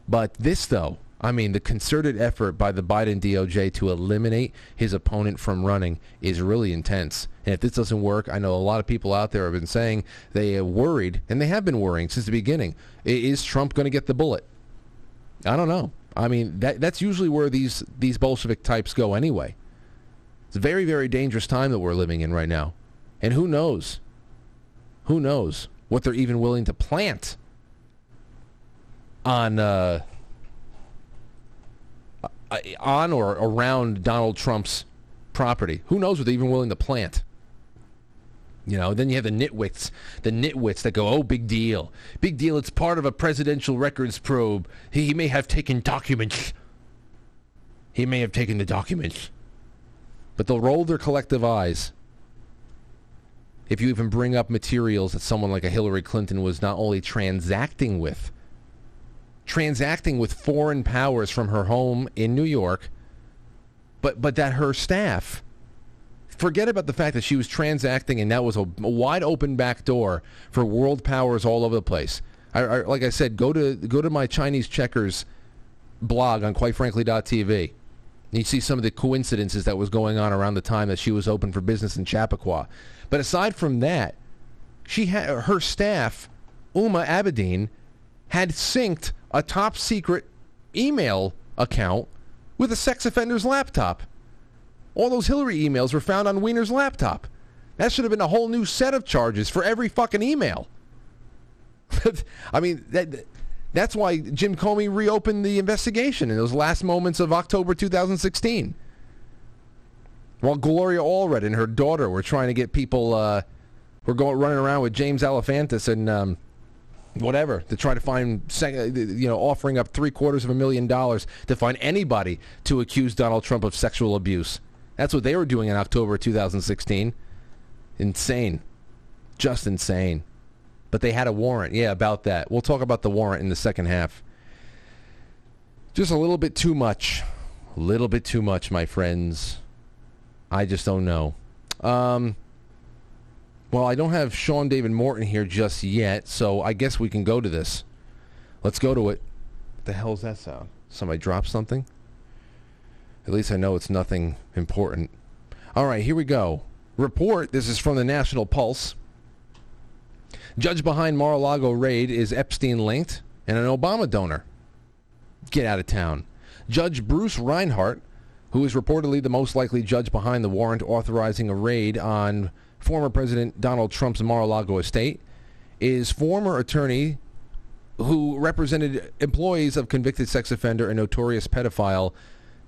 But this, though, I mean, the concerted effort by the Biden DOJ to eliminate his opponent from running is really intense. And if this doesn't work, I know a lot of people out there have been saying they are worried, and they have been worrying since the beginning. Is Trump going to get the bullet? I don't know. I mean, that's usually where these Bolshevik types go anyway. It's a very, very dangerous time that we're living in right now. And who knows? Who knows what they're even willing to plant on or around Donald Trump's property. Who knows what they're even willing to plant? You know, then you have the nitwits that go, oh, big deal. Big deal, it's part of a presidential records probe. He may have taken documents. He may have taken the documents. But they'll roll their collective eyes if you even bring up materials that someone like a Hillary Clinton was not only transacting with foreign powers from her home in New York, but that her staff, forget about the fact that she was transacting, and that was a wide open back door for world powers all over the place. I like I said, go to my Chinese checkers blog on quitefrankly.tv. You see some of the coincidences that was going on around the time that she was open for business in Chappaqua. But aside from that, her staff, Uma Abedin, had synced a top-secret email account with a sex offender's laptop. All those Hillary emails were found on Wiener's laptop. That should have been a whole new set of charges for every fucking email. I mean, that's why Jim Comey reopened the investigation in those last moments of October 2016. While Gloria Allred and her daughter were trying to get people, running around with James Alefantis and whatever, to try to find, offering up $750,000 to find anybody to accuse Donald Trump of sexual abuse. That's what they were doing in October 2016. Insane. Just insane. But they had a warrant. Yeah, about that. We'll talk about the warrant in the second half. Just a little bit too much. A little bit too much, my friends. I just don't know. Well, I don't have Sean David Morton here just yet, so I guess we can go to this. Let's go to it. What the hell's that sound? Somebody dropped something? At least I know it's nothing important. All right, here we go. Report. This is from the National Pulse. Judge behind Mar-a-Lago raid is Epstein-linked and an Obama donor. Get out of town. Judge Bruce Reinhart, who is reportedly the most likely judge behind the warrant authorizing a raid on former President Donald Trump's Mar-a-Lago estate, is former attorney who represented employees of convicted sex offender and notorious pedophile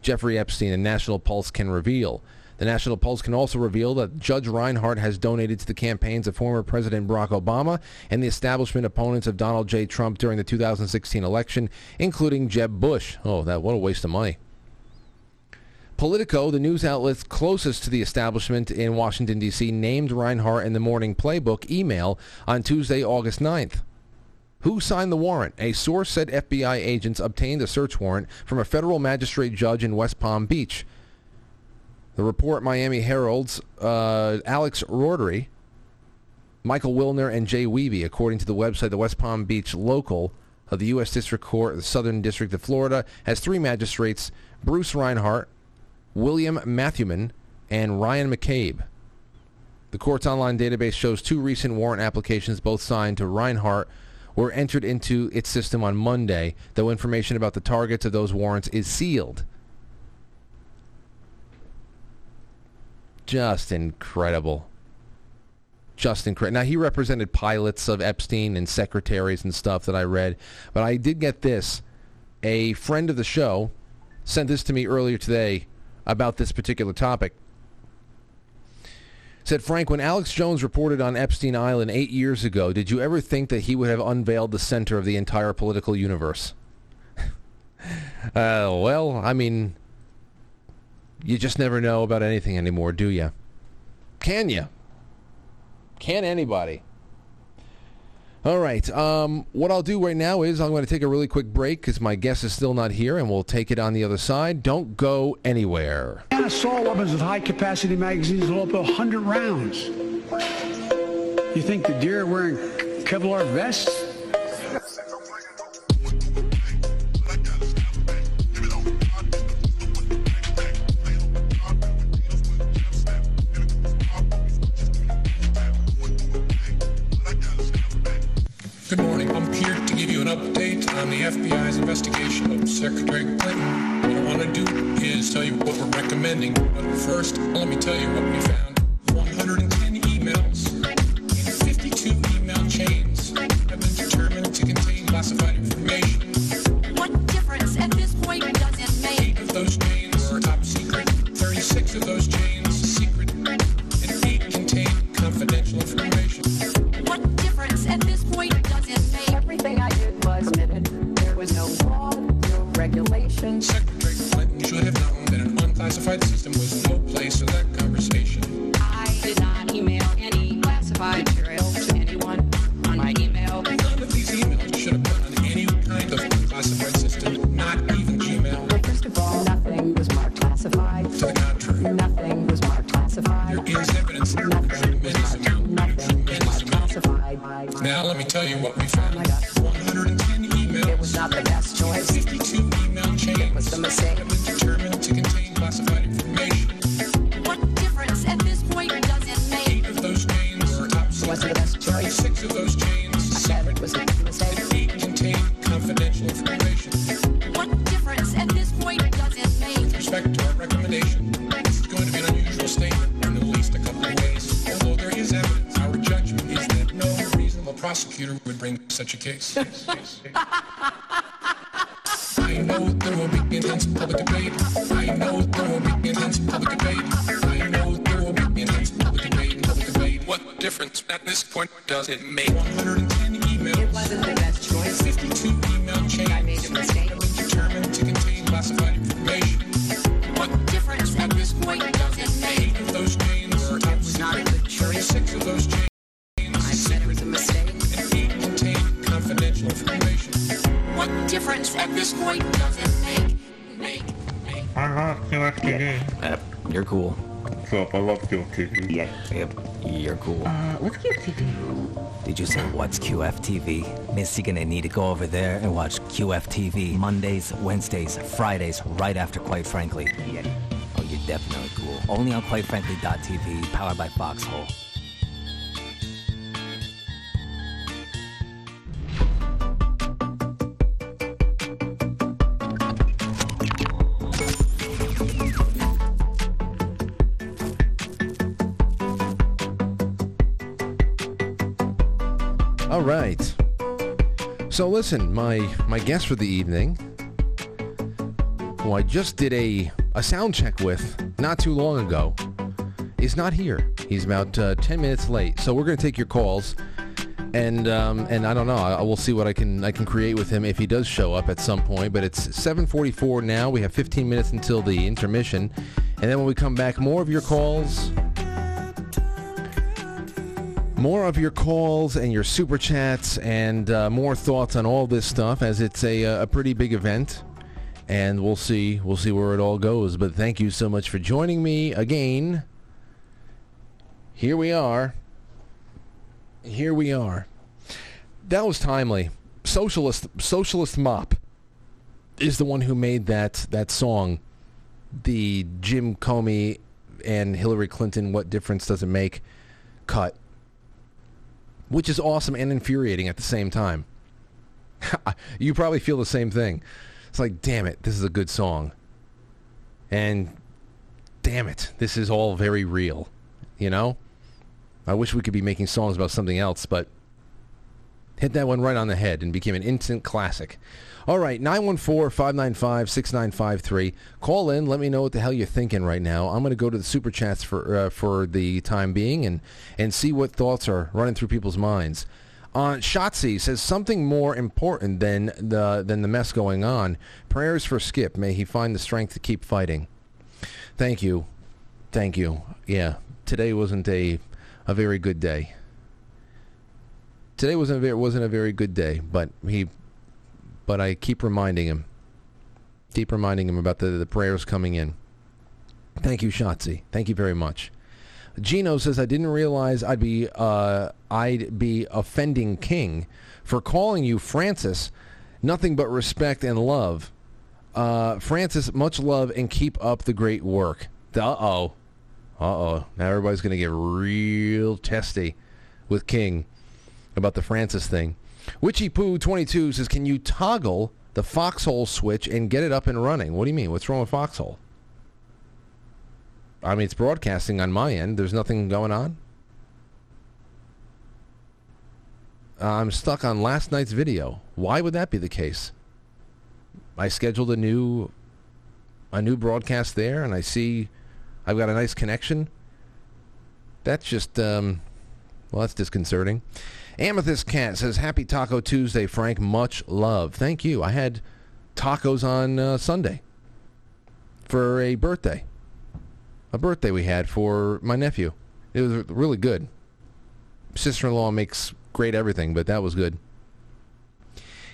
Jeffrey Epstein and National Pulse can reveal. The National Pulse can also reveal that Judge Reinhart has donated to the campaigns of former President Barack Obama and the establishment opponents of Donald J. Trump during the 2016 election, including Jeb Bush. Oh, that what a waste of money. Politico, the news outlet closest to the establishment in Washington, D.C., named Reinhart in the Morning Playbook email on Tuesday, August 9th. Who signed the warrant? A source said FBI agents obtained a search warrant from a federal magistrate judge in West Palm Beach. The report, Miami Herald's Alex Rorty, Michael Wilner, and Jay Wiebe, according to the website, the West Palm Beach local of the U.S. District Court, the Southern District of Florida, has three magistrates, Bruce Reinhart, William Matthewman, and Ryan McCabe. The court's online database shows two recent warrant applications, both signed to Reinhart, were entered into its system on Monday, though information about the targets of those warrants is sealed. Just incredible. Just incredible. Now, he represented pilots of Epstein and secretaries and stuff that I read, but I did get this. A friend of the show sent this to me earlier today about this particular topic. Said, Frank, when Alex Jones reported on Epstein Island 8 years ago, did you ever think that he would have unveiled the center of the entire political universe? Well, I mean, you just never know about anything anymore, do you? Can you? Can anybody? All right. What I'll do right now is I'm going to take a really quick break because my guest is still not here, and we'll take it on the other side. Don't go anywhere. And assault weapons with high-capacity magazines will up to 100 rounds. You think the deer are wearing Kevlar vests? Good morning. I'm here to give you an update on the FBI's investigation of Secretary Clinton. What I want to do is tell you what we're recommending. But first, let me tell you what we found. 110 emails, 52 email chains have been determined to contain classified information. What difference at this point does it make? 8 of those chains are top secret, 36 of those chains are secret, and 8 contain confidential information. What difference at this point does it make? Everything I did was admitted. There was no law, no regulation. Secretary Clinton should have known that an unclassified system was no place for that conversation. I did not email any classified material to anyone on my email. None of these emails should have been on any kind of unclassified system, not even Gmail. First of all, nothing was marked classified. To the contrary. Nothing was marked classified. There is evidence. Now let me tell you what we found. 110 emails. It was not the best choice. 52 email chains. It was the mistake. Have been determined to contain classified information. What difference at this point does it make? 8 of those chains were top secret. Wasn't the best choice. 6 of those chains secret. Was it the mistake? And 8 contained confidential information. What difference at this point does it make? With respect to our recommendation, this is going to be an unusual statement in at least a couple of ways. Although there is evidence, our judgment is that no prosecutor would bring such a case. I know there will be intense public debate. I know there will be intense public debate. I know there will be intense public debate. Public debate. What difference at this point does it make? 110 emails. It wasn't the best choice. 52 email chains. I made a mistake. Have been determined to contain classified information. What difference at this point does it make? 8 of those chains were top secret. 36 of those chains. Information. What difference at this point does it make? I love QFTV. Yep, you're cool. What's up? I love QFTV. Yep, you're cool. What's QFTV? Did you say what's QFTV? Miss, you're gonna need to go over there and watch QFTV Mondays, Wednesdays, Fridays, right after Quite Frankly. Yeah. Oh, you're definitely cool. Only on QuiteFrankly.tv, powered by Foxhole. All right. So listen, my guest for the evening who I just did a sound check with not too long ago, is not here. He's about 10 minutes late. So we're going to take your calls. And I don't know. I will see what I can create with him if he does show up at some point. But it's 7:44 now. We have 15 minutes until the intermission, and then when we come back, more of your calls, and your super chats, and more thoughts on all this stuff. As it's a pretty big event, and we'll see where it all goes. But thank you so much for joining me again. Here we are. Here we are. That was timely. Socialist Mop is the one who made that song, the Jim Comey and Hillary Clinton "What Difference Does It Make" cut, which is awesome and infuriating at the same time. You probably feel the same thing. It's like, damn it, this is a good song, and damn it, this is all very real, you know? I wish we could be making songs about something else, but hit that one right on the head and became an instant classic. All right, 914-595-6953. Call in. Let me know what the hell you're thinking right now. I'm going to go to the Super Chats for the time being and see what thoughts are running through people's minds. Shotzi says, something more important than the mess going on. Prayers for Skip. May he find the strength to keep fighting. Thank you. Thank you. Yeah, today wasn't a very good day. Today wasn't a very good day, but I keep reminding him about the prayers coming in. Thank you, Shotzi. Thank you very much. Gino says, I didn't realize I'd be offending King for calling you Francis. Nothing but respect and love, Francis. Much love and keep up the great work. Uh-oh. Now everybody's going to get real testy with King about the Francis thing. Witchy Poo 22 says, can you toggle the Foxhole switch and get it up and running? What do you mean? What's wrong with Foxhole? I mean, it's broadcasting on my end. There's nothing going on. I'm stuck on last night's video. Why would that be the case? I scheduled a new broadcast there, and I see I've got a nice connection. That's just, that's disconcerting. Amethyst Cat says, happy Taco Tuesday, Frank. Much love. Thank you. I had tacos on Sunday for a birthday we had for my nephew. It was really good. Sister-in-law makes great everything, but that was good.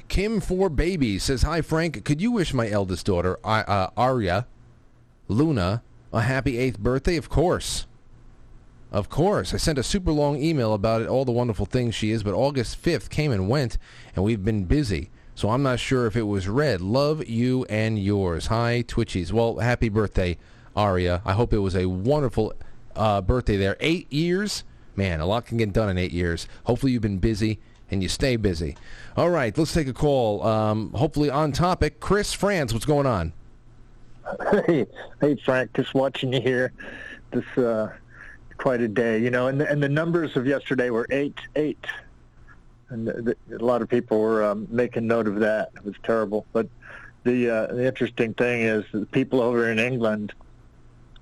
Kim for Baby says, hi, Frank. Could you wish my eldest daughter, Arya, Luna, a happy 8th birthday? Of course. Of course. I sent a super long email about it, all the wonderful things she is, but August 5th came and went, and we've been busy, so I'm not sure if it was read. Love you and yours. Hi, Twitchies. Well, happy birthday, Aria. I hope it was a wonderful birthday there. 8 years? Man, a lot can get done in 8 years. Hopefully you've been busy, and you stay busy. All right, let's take a call. Hopefully on topic. Chris Franz, what's going on? Hey, Frank, just watching you here. This quite a day, you know. And the numbers of yesterday were 8-8, and a lot of people were making note of that. It was terrible. But the interesting thing is that the people over in England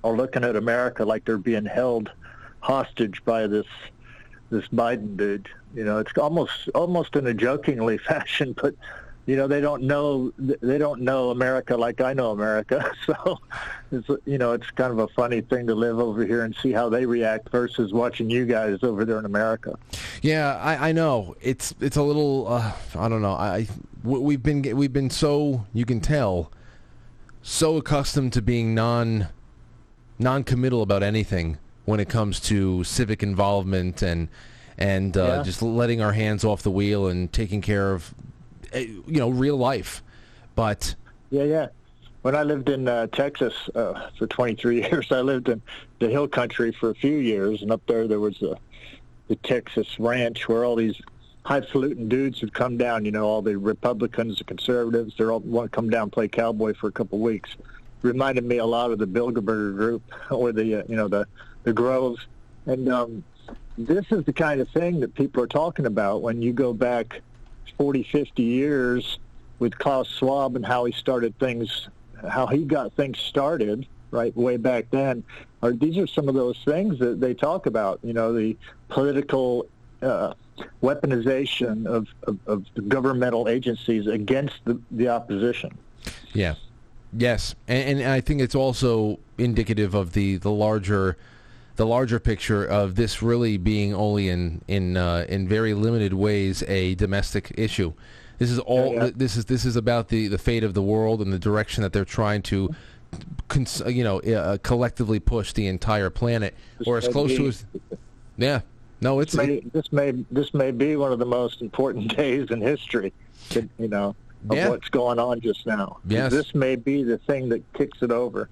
are looking at America like they're being held hostage by this Biden dude. You know, it's almost in a jokingly fashion, but. You know, they don't know America like I know America. So, it's kind of a funny thing to live over here and see how they react versus watching you guys over there in America. Yeah, I know. It's a little I don't know. We've been so, you can tell, so accustomed to being non-committal about anything when it comes to civic involvement and just letting our hands off the wheel and taking care of, real life. But yeah. When I lived in Texas for 23 years, I lived in the hill country for a few years, and up there was the Texas ranch where all these highfalutin dudes would come down. You know, all the Republicans, the conservatives, they all want to come down and play cowboy for a couple weeks. Reminded me a lot of the Bilderberger group or the Groves. And this is the kind of thing that people are talking about when you go back 40-50 years with Klaus Schwab and how he started things how he got things started, right, way back then, are these are some of those things that they talk about, you know, the political weaponization of the governmental agencies against the opposition. Yeah. Yes. And I think it's also indicative of the larger picture of this really being only in very limited ways a domestic issue. This is all. Yeah. This is about the fate of the world and the direction that they're trying to, collectively push the entire planet, or as close to as. Yeah. No, it's this may be one of the most important days in history. You know, of what's going on just now. Yes. This may be the thing that kicks it over.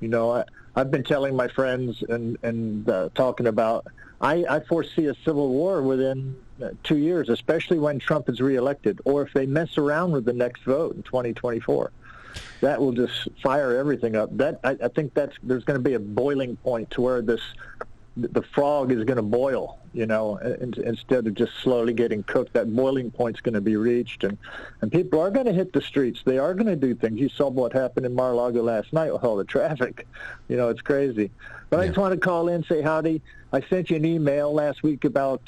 You know, I've been telling my friends and talking about, I foresee a civil war within 2 years, especially when Trump is reelected, or if they mess around with the next vote in 2024. That will just fire everything up. That I think there's going to be a boiling point to where the frog is going to boil, you know, instead of just slowly getting cooked. That boiling point's going to be reached, and people are going to hit the streets. They are going to do things. You saw what happened in Mar-a-Lago last night with all the traffic. You know, it's crazy. But I just want to call in, say howdy. I sent you an email last week about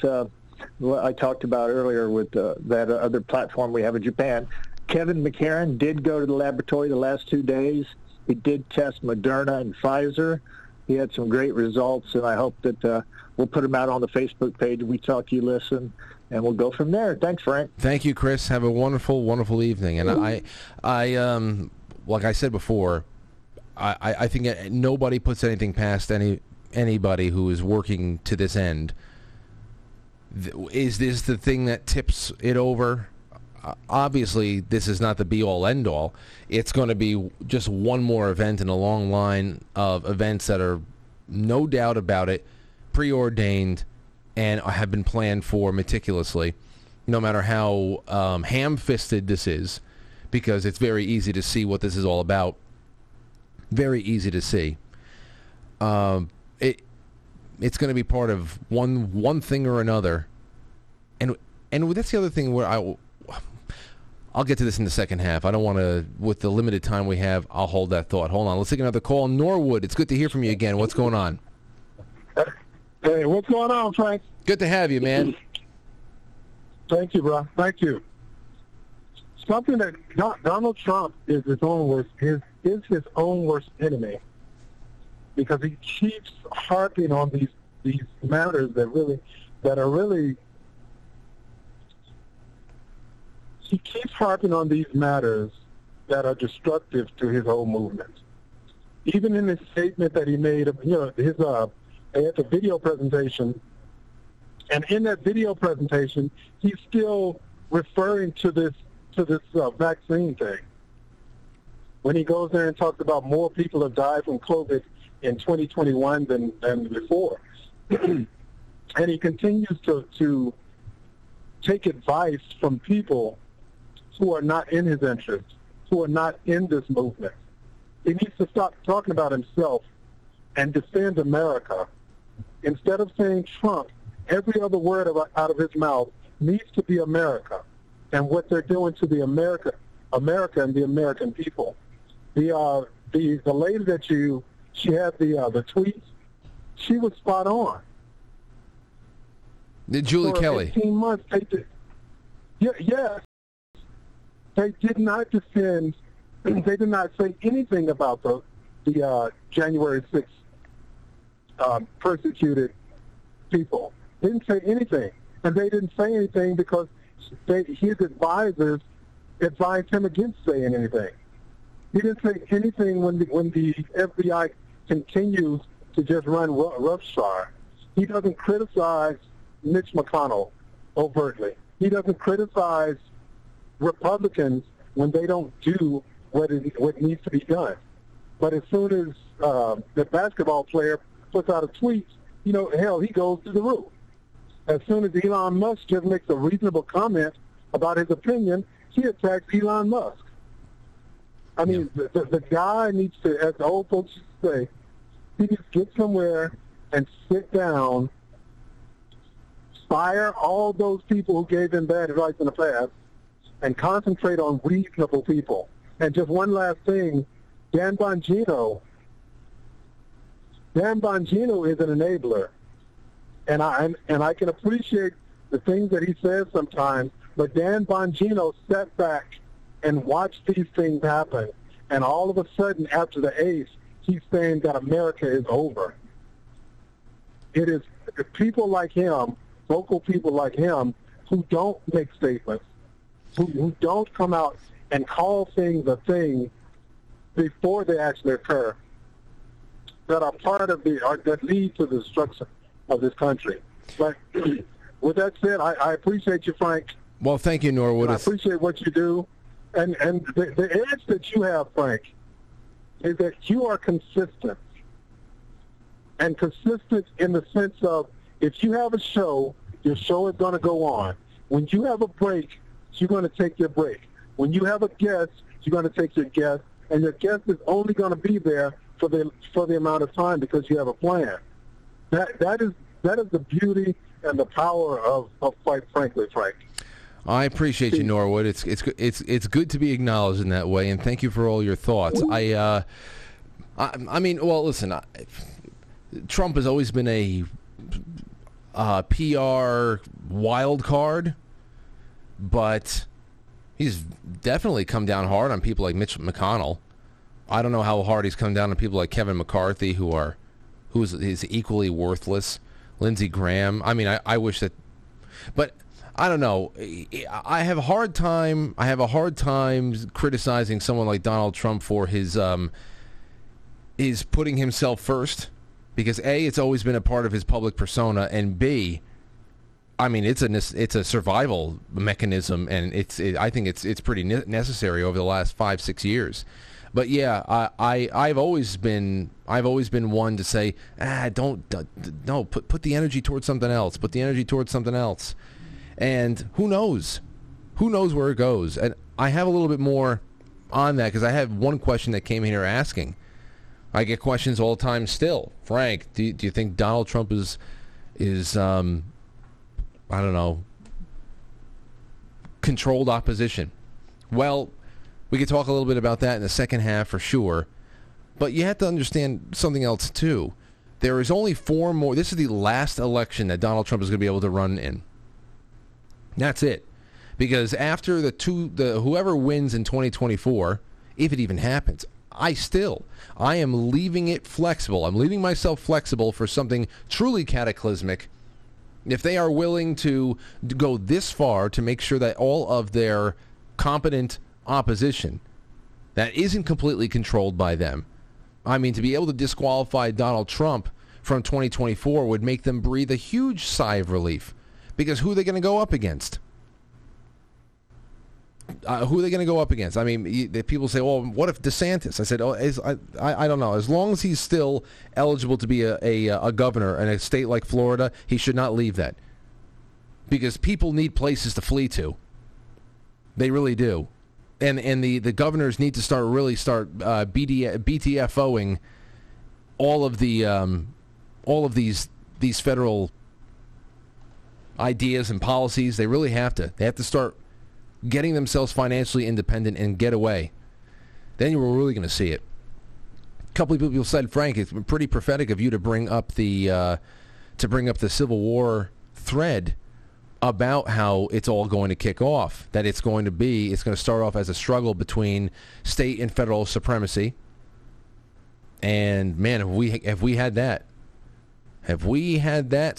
what I talked about earlier with that other platform we have in Japan. Kevin McCarran did go to the laboratory the last 2 days. He did test Moderna and Pfizer. He had some great results, and I hope that we'll put them out on the Facebook page. We Talk, You Listen, and we'll go from there. Thanks, Frank. Thank you, Chris. Have a wonderful, wonderful evening. And I like I said before, I think nobody puts anything past anybody who is working to this end. Is this the thing that tips it over? Obviously, this is not the be-all, end-all. It's going to be just one more event in a long line of events that are, no doubt about it, preordained and have been planned for meticulously, no matter how ham-fisted this is, because it's very easy to see what this is all about. Very easy to see. It's going to be part of one thing or another. And that's the other thing where I'll get to this in the second half. I don't want to, with the limited time we have, I'll hold that thought. Hold on. Let's take another call. Norwood, it's good to hear from you again. What's going on? Hey, what's going on, Frank? Good to have you, man. Thank you, bro. Thank you. Something that Donald Trump is his own worst enemy, because he keeps harping on these matters that are destructive to his whole movement. Even in his statement that he made, at the video presentation, and in that video presentation, he's still referring to this vaccine thing. When he goes there and talks about more people have died from COVID in 2021 than before, and he continues to take advice from people who are not in his interest, who are not in this movement. He needs to stop talking about himself and defend America. Instead of saying Trump, every other word out of his mouth needs to be America and what they're doing to the America and the American people. The lady that she had the tweets, she was spot on. Julie Kelly. 15 months, they did. Yeah. They did not defend. They did not say anything about the January 6th persecuted people. They didn't say anything, and they didn't say anything because his advisors advised him against saying anything. He didn't say anything when the FBI continues to just run roughshod. He doesn't criticize Mitch McConnell overtly. He doesn't criticize Republicans when they don't do what needs to be done. But as soon as the basketball player puts out a tweet, you know, hell, he goes to the roof. As soon as Elon Musk just makes a reasonable comment about his opinion, he attacks Elon Musk. I mean, the guy needs to, as the old folks say, he needs to get somewhere and sit down, fire all those people who gave him bad advice in the past, and concentrate on reasonable people. And just one last thing Dan Bongino is an enabler, and I can appreciate the things that he says sometimes, but Dan Bongino sat back and watched these things happen, and all of a sudden, after the eighth, he's saying that America is over. It is people like him, vocal people like him, who don't make statements, who don't come out and call things a thing before they actually occur, that are part of that lead to the destruction of this country. But with that said, I appreciate you, Frank. Well, thank you, Norwood. I appreciate what you do. And the edge that you have, Frank, is that you are consistent. And consistent in the sense of, if you have a show, your show is going to go on. When you have a break, you're going to take your break. When you have a guest, you're going to take your guest. And your guest is only going to be there for the amount of time because you have a plan. That is the beauty and the power of quite frankly, Frank. I appreciate you, Norwood. It's good to be acknowledged in that way, and thank you for all your thoughts. I mean, listen, Trump has always been a PR wild card, but he's definitely come down hard on people like Mitch McConnell. I don't know how hard he's come down on people like Kevin McCarthy, who is equally worthless. Lindsey Graham. I mean, I wish that, but I don't know. I have a hard time criticizing someone like Donald Trump for his putting himself first, because A, it's always been a part of his public persona, and B, I mean, it's a survival mechanism, and I think it's pretty necessary over the last 5-6 years. But yeah, I've always been one to say, put the energy towards something else. Put the energy towards something else, and who knows where it goes. And I have a little bit more on that because I have one question that came here asking. I get questions all the time still. Frank, do you think Donald Trump is I don't know, controlled opposition? Well, we could talk a little bit about that in the second half for sure. But you have to understand something else, too. There is only 4 more. This is the last election that Donald Trump is going to be able to run in. That's it. Because after whoever wins in 2024, if it even happens, I am leaving it flexible. I'm leaving myself flexible for something truly cataclysmic. If they are willing to go this far to make sure that all of their competent opposition that isn't completely controlled by them, I mean, to be able to disqualify Donald Trump from 2024 would make them breathe a huge sigh of relief, because who are they going to go up against? I mean, people say, well, what if DeSantis? I said, I don't know. As long as he's still eligible to be a governor in a state like Florida, he should not leave that. Because people need places to flee to. They really do. And the governors need to start BTFOing all of these federal ideas and policies. They really have to. They have to start getting themselves financially independent and get away. Then you were really going to see it. A couple of people said, Frank, it's been pretty prophetic of you to bring up the Civil War thread about how it's all going to kick off, that it's going to start off as a struggle between state and federal supremacy. And man, have we had that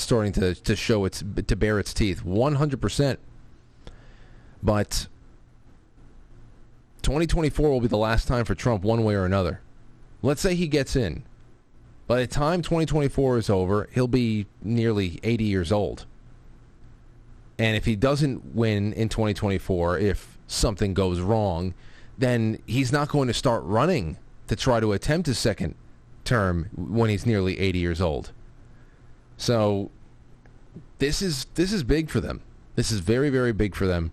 starting to show to bare its teeth 100%. But 2024 will be the last time for Trump one way or another. Let's say he gets in. By the time 2024 is over, he'll be nearly 80 years old. And if he doesn't win in 2024, if something goes wrong, then he's not going to start running to try to attempt a second term when he's nearly 80 years old. So this is big for them. This is very, very big for them.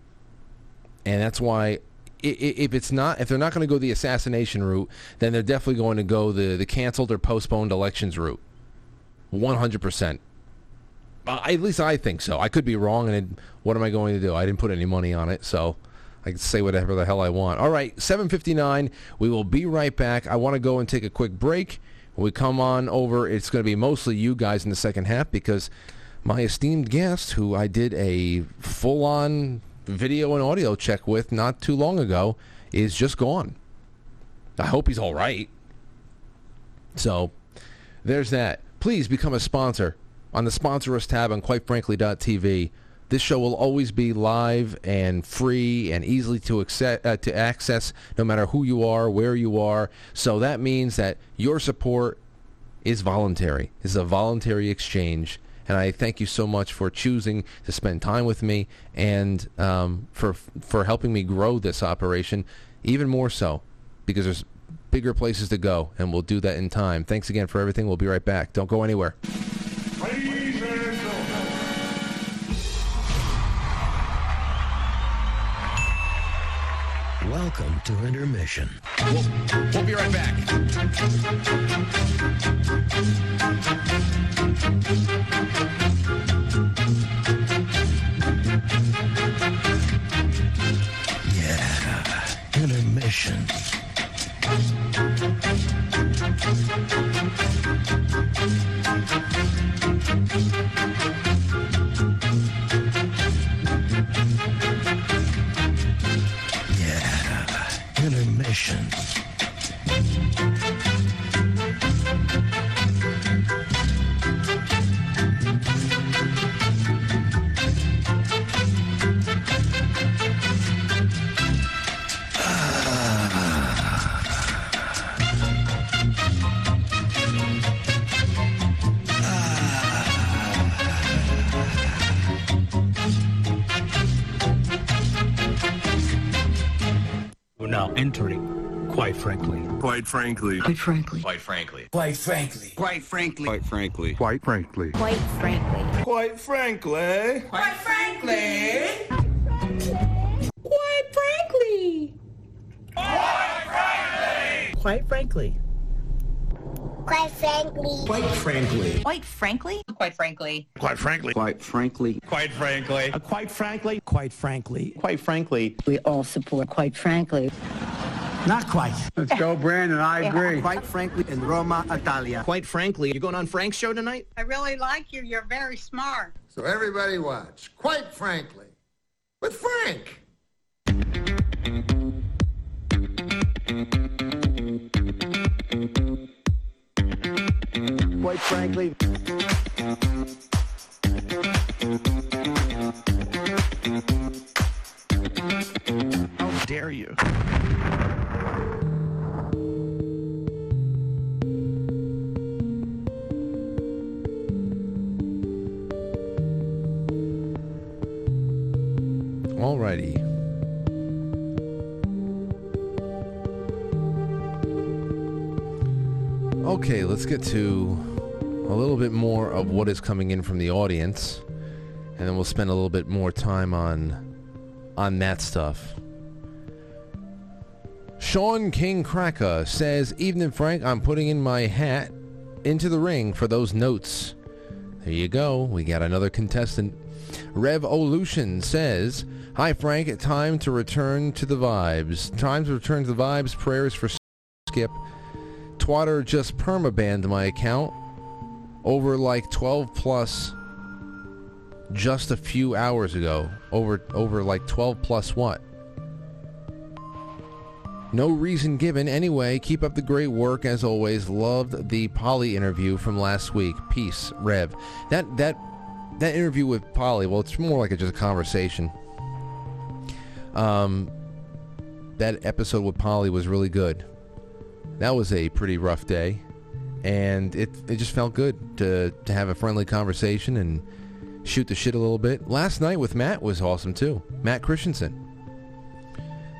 And that's why, if they're not going to go the assassination route, then they're definitely going to go the canceled or postponed elections route. 100%. At least I think so. I could be wrong, and what am I going to do? I didn't put any money on it, so I can say whatever the hell I want. All right, 7:59. We will be right back. I want to go and take a quick break. When we come on over, it's going to be mostly you guys in the second half because my esteemed guest, who I did a full-on video and audio check with not too long ago, is just gone. I hope he's all right. So there's that. Please become a sponsor on the Sponsor Us tab on QuiteFrankly.tv. This show will always be live and free and easily to access no matter who you are, where you are. So that means that your support is voluntary. It's a voluntary exchange. And I thank you so much for choosing to spend time with me and for helping me grow this operation even more so because there's bigger places to go, and we'll do that in time. Thanks again for everything. We'll be right back. Don't go anywhere. Welcome to Intermission. We'll be right back. Yeah, Intermission. Intermission. Now entering, quite frankly. Quite frankly. Quite frankly. Quite frankly. Quite frankly. Quite frankly. Quite frankly. Quite frankly. Quite frankly. Quite frankly. Quite frankly. Quite frankly. Quite frankly. Quite frankly. Quite frankly. Quite frankly. Quite frankly. Quite frankly. Quite frankly. Quite frankly. Quite frankly. Quite frankly. Quite frankly. We all support quite frankly. Not quite. Let's go, Brandon. I agree. Quite frankly, in Roma, Italia. Quite frankly. You going on Frank's show tonight? I really like you. You're very smart. So everybody watch. Quite frankly. With Frank. Quite frankly. How dare you? All righty. Okay, let's get to a little bit more of what is coming in from the audience, and then we'll spend a little bit more time on that stuff. Sean King Cracker says, "Evening, Frank. I'm putting in my hat into the ring for those notes." There you go. We got another contestant. Revolution says, "Hi, Frank. Time to return to the vibes. Time to return to the vibes. Prayers for Skip. Twatter just permabanned my account over like 12 plus just a few hours ago. Over like 12 plus what? No reason given. Anyway, keep up the great work as always. Loved the Polly interview from last week. Peace, Rev." That interview with Polly, well, it's more like just a conversation. That episode with Polly was really good. That was a pretty rough day. And it just felt good to have a friendly conversation and shoot the shit a little bit. Last night with Matt was awesome, too. Matt Christensen.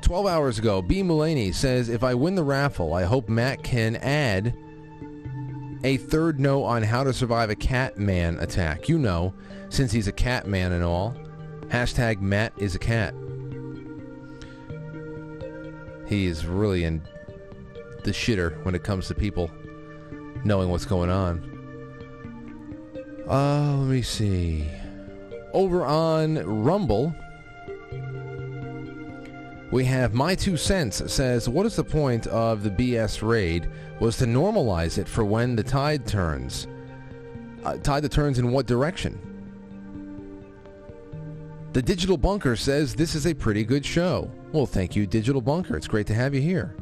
12 hours ago, B. Mulaney says, "If I win the raffle, I hope Matt can add a third note on how to survive a cat man attack. You know, since he's a cat man and all. Hashtag Matt is a cat." He is really in the shitter when it comes to people knowing what's going on. Let me see. Over on Rumble, We have My Two Cents says, what is the point of the BS raid? Was to normalize it for when the tide turns. Tide that turns in what direction? The Digital Bunker says, this is a pretty good show. Well, thank you, Digital Bunker. It's great to have you here.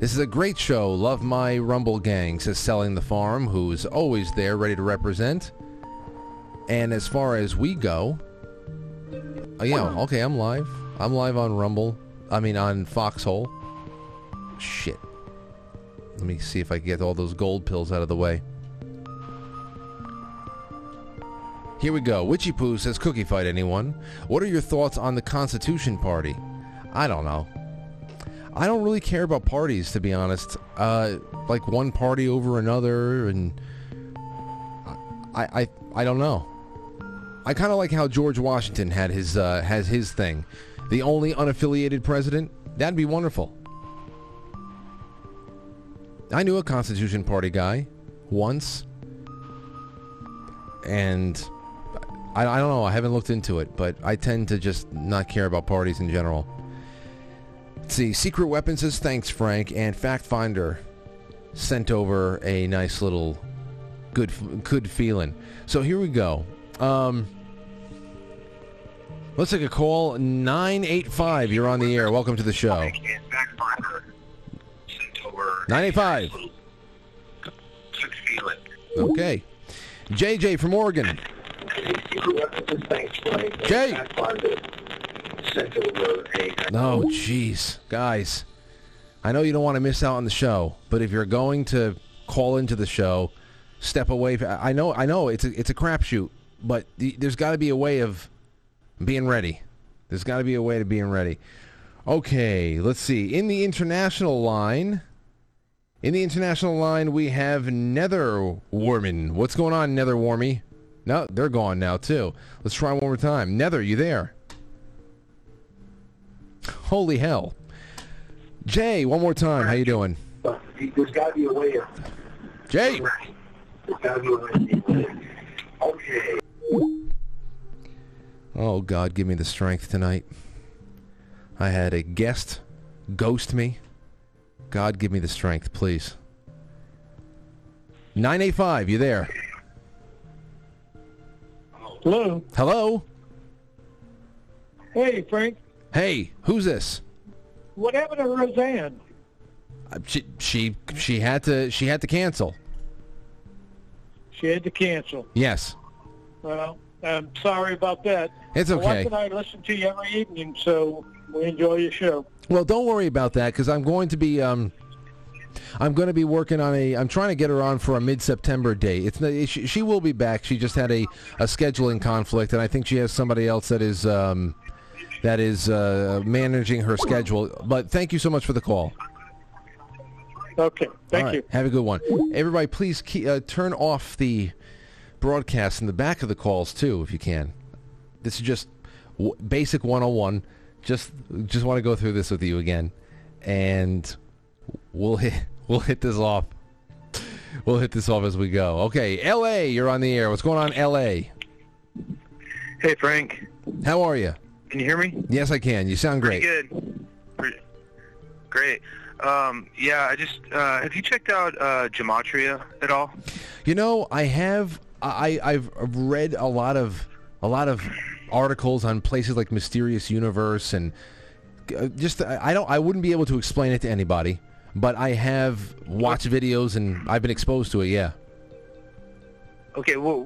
This is a great show. Love my Rumble gang, says Selling the Farm, who's always there, ready to represent. And as far as we go, yeah, okay, I'm live. I'm live on Rumble. I mean, on Foxhole. Shit. Let me see if I can get all those gold pills out of the way. Here we go. Witchy Poo says, cookie fight, anyone? What are your thoughts on the Constitution Party? I don't know. I don't really care about parties, to be honest. Like one party over another, and I don't know. I kind of like how George Washington had his has his thing. The only unaffiliated president? That'd be wonderful. I knew a Constitution Party guy once, and I don't know, I haven't looked into it, but I tend to just not care about parties in general. Let's see, Secret Weapons says, thanks, Frank, and Fact Finder sent over a nice little good feeling. So here we go. Let's take a call. 985, you're on the air. Welcome to the show. 985. Okay. JJ from Oregon. Jay. Oh, jeez. Guys, I know you don't want to miss out on the show, but if you're going to call into the show, step away. I know, it's a crapshoot, but there's got to be a way of being ready. There's got to be a way to being ready. Okay, let's see. In the international line, we have Nether Warman. What's going on, Nether Warmy? No, they're gone now, too. Let's try one more time. Nether, you there? Holy hell. Jay, one more time. How you doing? There's got to be a way of... Jay! Okay. Oh, God, give me the strength tonight. I had a guest ghost me. God, give me the strength, please. 985, you there? Hello. Hello. Hey, Frank. Hey, who's this? What happened to Roseanne? She had to cancel. She had to cancel. Yes. Well, I'm sorry about that. It's okay. My wife and I listen to you every evening, so we enjoy your show. Well, don't worry about that, because I'm going to be working on I'm trying to get her on for a mid-September date. She will be back. She just had a scheduling conflict, and I think she has somebody else that is managing her schedule. But thank you so much for the call. Okay, thank you. Have a good one. Everybody, please turn off the broadcast in the back of the calls, too, if you can. This is just basic 101. Just want to go through this with you again, and we'll hit this off. We'll hit this off as we go. Okay, L.A., you're on the air. What's going on, L.A.? Hey, Frank. How are you? Can you hear me? Yes, I can. You sound great. Pretty good. Great. Yeah, I just have you checked out gematria at all? You know, I have. I've read a lot of articles on places like Mysterious Universe, and just I wouldn't be able to explain it to anybody, but I have watched videos and I've been exposed to it. Yeah. Okay. Well,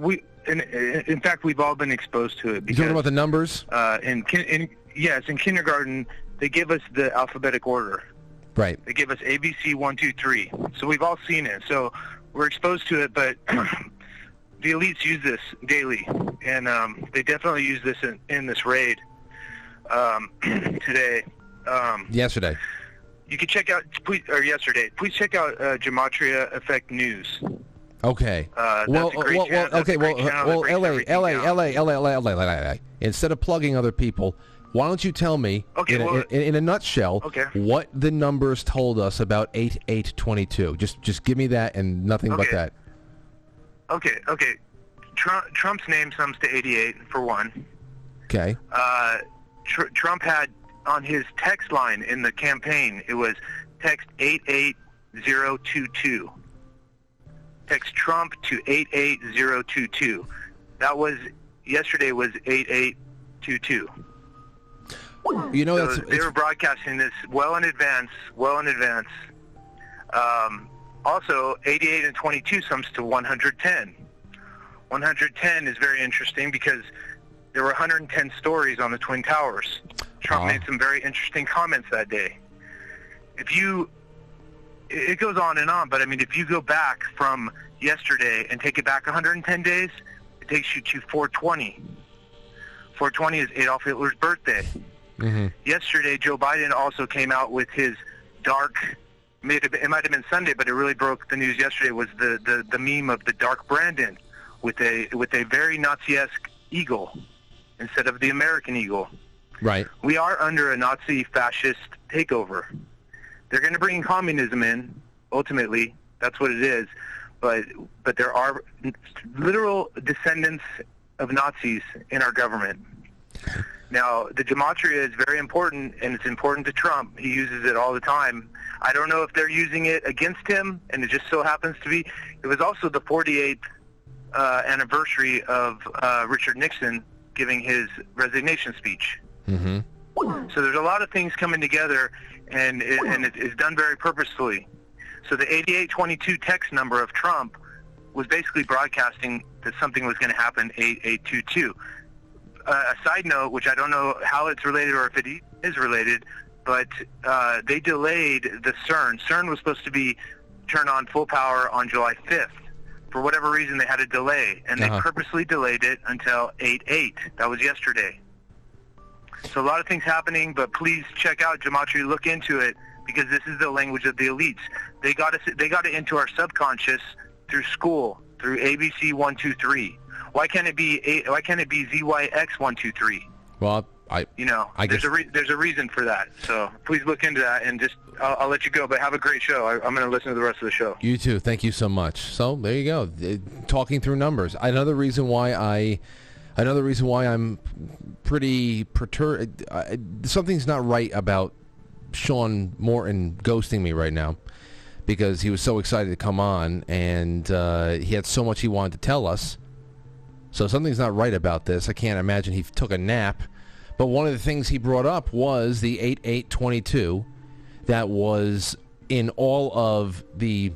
in fact, we've all been exposed to it. Because, you talking about the numbers? In kindergarten they give us the alphabetic order. Right. They give us ABC 1, 2, 3. So we've all seen it. So we're exposed to it, but. The elites use this daily, and they definitely use this in this raid today. Yesterday. You can check out, yesterday. Please check out Gematria Effect News. Okay. L.A. Instead of plugging other people, why don't you tell me, in a nutshell, what the numbers told us about 8822? Just give me that and nothing but that. Okay. Trump's name sums to 88, for one. Okay. Trump had on his text line in the campaign, it was text 88022. Text Trump to 88022. That was, yesterday was 8822. You know, so they were broadcasting this well in advance. Also, 88 and 22 sums to 110. 110 is very interesting because there were 110 stories on the Twin Towers. Trump made some very interesting comments that day. It goes on and on, but I mean, if you go back from yesterday and take it back 110 days, it takes you to 420. 420 is Adolf Hitler's birthday. Mm-hmm. Yesterday, Joe Biden also came out with his dark. It might have been Sunday, but it really broke the news yesterday. Was the meme of the dark Brandon with a very Nazi-esque eagle instead of the American eagle. Right. We are under a Nazi fascist takeover. They're going to bring communism in. Ultimately, that's what it is. But there are literal descendants of Nazis in our government. Now, the gematria is very important, and it's important to Trump. He uses it all the time. I don't know if they're using it against him, and it just so happens to be. It was also the 48th anniversary of Richard Nixon giving his resignation speech. Mm-hmm. So there's a lot of things coming together, and it's done very purposefully. So the 8822 text number of Trump was basically broadcasting that something was going to happen 8822. A side note, which I don't know how it's related or if it is related, but they delayed the CERN. CERN was supposed to be turned on full power on July 5th. For whatever reason, they had a delay, and they purposely delayed it until 8-8. That was yesterday. So a lot of things happening, but please check out Gematria, look into it, because this is the language of the elites. They got it into our subconscious through school, through ABC 123. Why can't it be ZYX123? Well, there's a reason for that. So please look into that, and just I'll let you go. But have a great show. I'm going to listen to the rest of the show. You too. Thank you so much. So there you go. Talking through numbers. Another reason why I'm pretty perturbed. Something's not right about Sean Morton ghosting me right now, because he was so excited to come on, and he had so much he wanted to tell us. So something's not right about this. I can't imagine he took a nap. But one of the things he brought up was the 8822 that was in all of the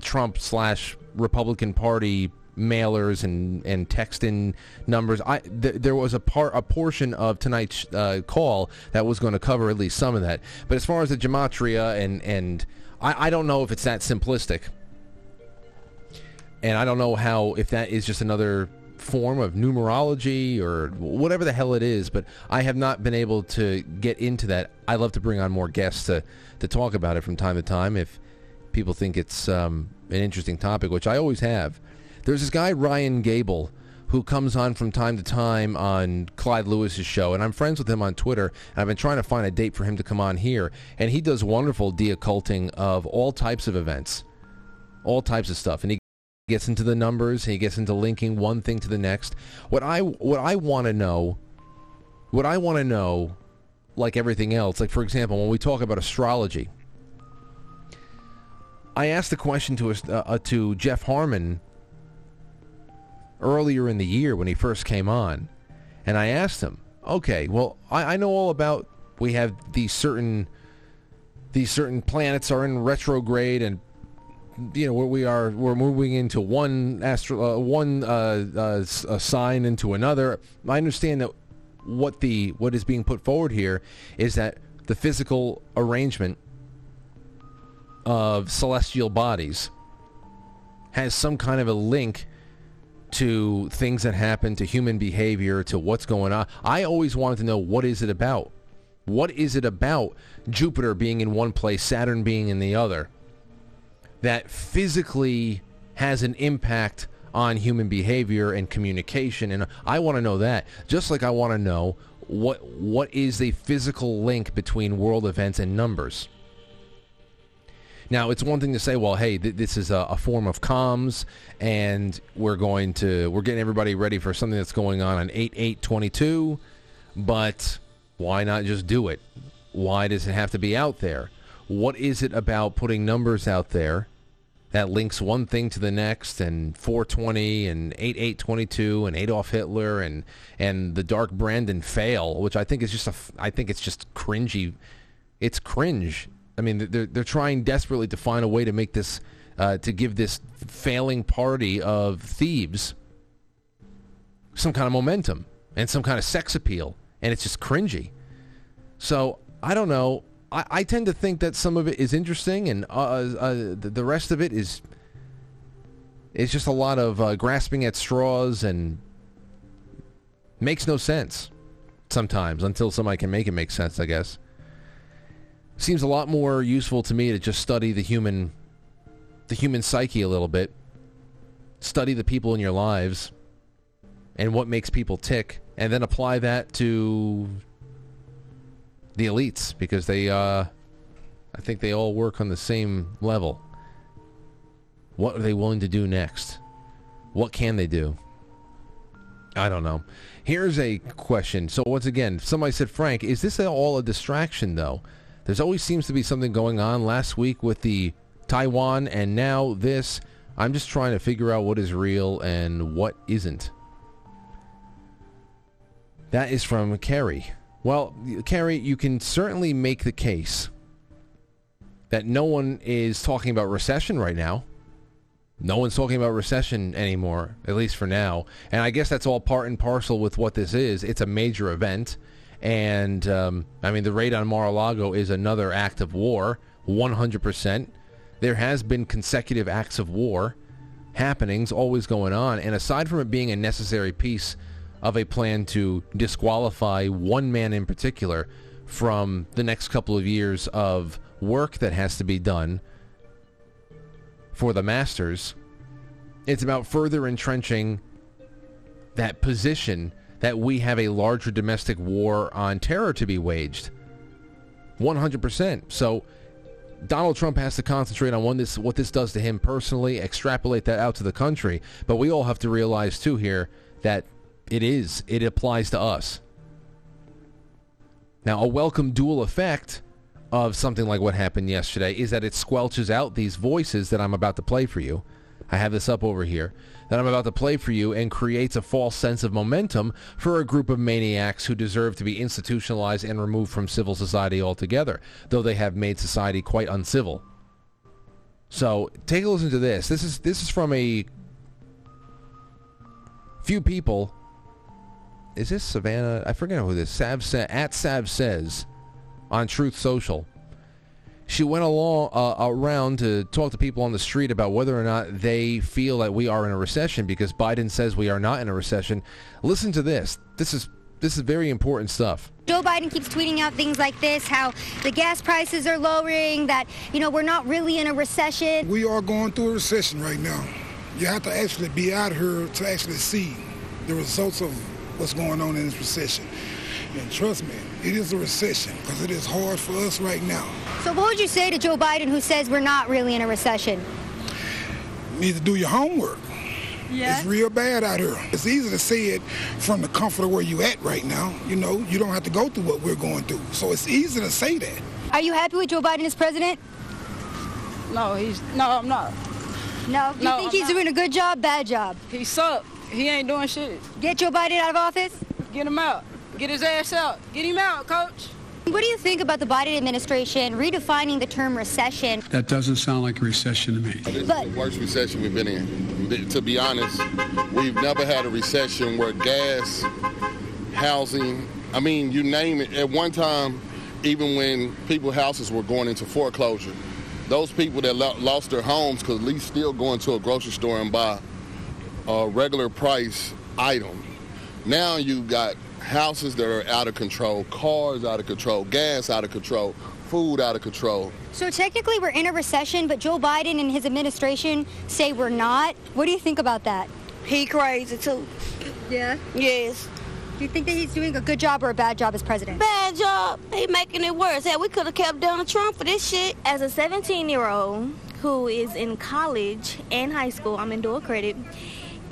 Trump/Republican Party mailers and texting numbers. There was a portion of tonight's call that was going to cover at least some of that. But as far as the gematria, and I don't know if it's that simplistic. And I don't know if that is just another form of numerology or whatever the hell it is, but I have not been able to get into that. I love to bring on more guests to talk about it from time to time if people think it's an interesting topic, which I always have. There's this guy, Ryan Gable, who comes on from time to time on Clyde Lewis's show, and I'm friends with him on Twitter, and I've been trying to find a date for him to come on here, and he does wonderful de-occulting of all types of events, all types of stuff, and he gets into the numbers, and he gets into linking one thing to the next. What I want to know, like everything else, like for example, when we talk about astrology, I asked the question to Jeff Harmon earlier in the year when he first came on, and I asked him, okay, well, I know all about, we have these certain planets are in retrograde, and you know where we're moving into one sign into another. I understand that what is being put forward here is that the physical arrangement of celestial bodies has some kind of a link to things that happen, to human behavior, to what's going on. I always wanted to know, what is it about? What is it about Jupiter being in one place, Saturn being in the other, that physically has an impact on human behavior and communication? And I want to know that, just like I want to know what is the physical link between world events and numbers. Now, it's one thing to say, well, hey, this is a form of comms, and we're getting everybody ready for something that's going on 8822, but Why not just do it? Why does it have to be out there? What is it about putting numbers out there that links one thing to the next, and 420 and 8822 and Adolf Hitler and the dark Brandon Fail, which I think is just I think it's just cringy. It's cringe. I mean, they're trying desperately to find a way to make this to give this failing party of thieves some kind of momentum and some kind of sex appeal, and it's just cringy. So I don't know. I tend to think that some of it is interesting, and the rest of it is just a lot of grasping at straws and makes no sense sometimes until somebody can make it make sense, I guess. Seems a lot more useful to me to just study the human psyche a little bit, study the people in your lives and what makes people tick, and then apply that to the elites, because they, I think they all work on the same level. What are they willing to do next? What can they do? I don't know. Here's a question. So once again, somebody said, Frank, is this all a distraction, though? There's always seems to be something going on. Last week with the Taiwan, and now this. I'm just trying to figure out what is real and what isn't. That is from Carrie. Well, Carrie, you can certainly make the case that no one is talking about recession right now. No one's talking about recession anymore, at least for now. And I guess that's all part and parcel with what this is. It's a major event. And, I mean, the raid on Mar-a-Lago is another act of war, 100%. There has been consecutive acts of war, happenings always going on. And aside from it being a necessary piece of a plan to disqualify one man in particular from the next couple of years of work that has to be done for the masters, it's about further entrenching that position that we have a larger domestic war on terror to be waged. 100%. So Donald Trump has to concentrate on what this does to him personally, extrapolate that out to the country. But we all have to realize, too, here that it applies to us. Now, a welcome dual effect of something like what happened yesterday is that it squelches out these voices that I'm about to play for you. I have this up over here that I'm about to play for you, and creates a false sense of momentum for a group of maniacs who deserve to be institutionalized and removed from civil society altogether, though they have made society quite uncivil. So take a listen to this. This is from a few people. Is this Savannah? I forget who this is. Sav says on Truth Social. She went around to talk to people on the street about whether or not they feel that we are in a recession, because Biden says we are not in a recession. Listen to this. This is very important stuff. Joe Biden keeps tweeting out things like this, how the gas prices are lowering, that, you know, we're not really in a recession. We are going through a recession right now. You have to actually be out here to actually see the results of what's going on in this recession. And trust me, it is a recession, because it is hard for us right now. So what would you say to Joe Biden, who says we're not really in a recession? You need to do your homework. Yeah. It's real bad out here. It's easy to say it from the comfort of where you at right now. You know, you don't have to go through what we're going through. So it's easy to say that. Are you happy with Joe Biden as president? No, I'm not. No? You think he's doing a good job, bad job? He suck. He ain't doing shit. Get Joe Biden out of office? Get him out. Get his ass out. Get him out, coach. What do you think about the Biden administration redefining the term recession? That doesn't sound like a recession to me. This is the worst recession we've been in. To be honest, we've never had a recession where gas, housing, I mean, you name it. At one time, even when people's houses were going into foreclosure, those people that lost their homes could at least still go into a grocery store and buy a regular price item. Now you got houses that are out of control, cars out of control, gas out of control, food out of control. So technically we're in a recession, but Joe Biden and his administration say we're not. What do you think about that? He crazy too. Yeah? Yes. Do you think that he's doing a good job or a bad job as president? Bad job. He's making it worse. Hey, we could have kept Donald Trump for this shit. As a 17-year-old who is in college and high school, I'm in dual credit,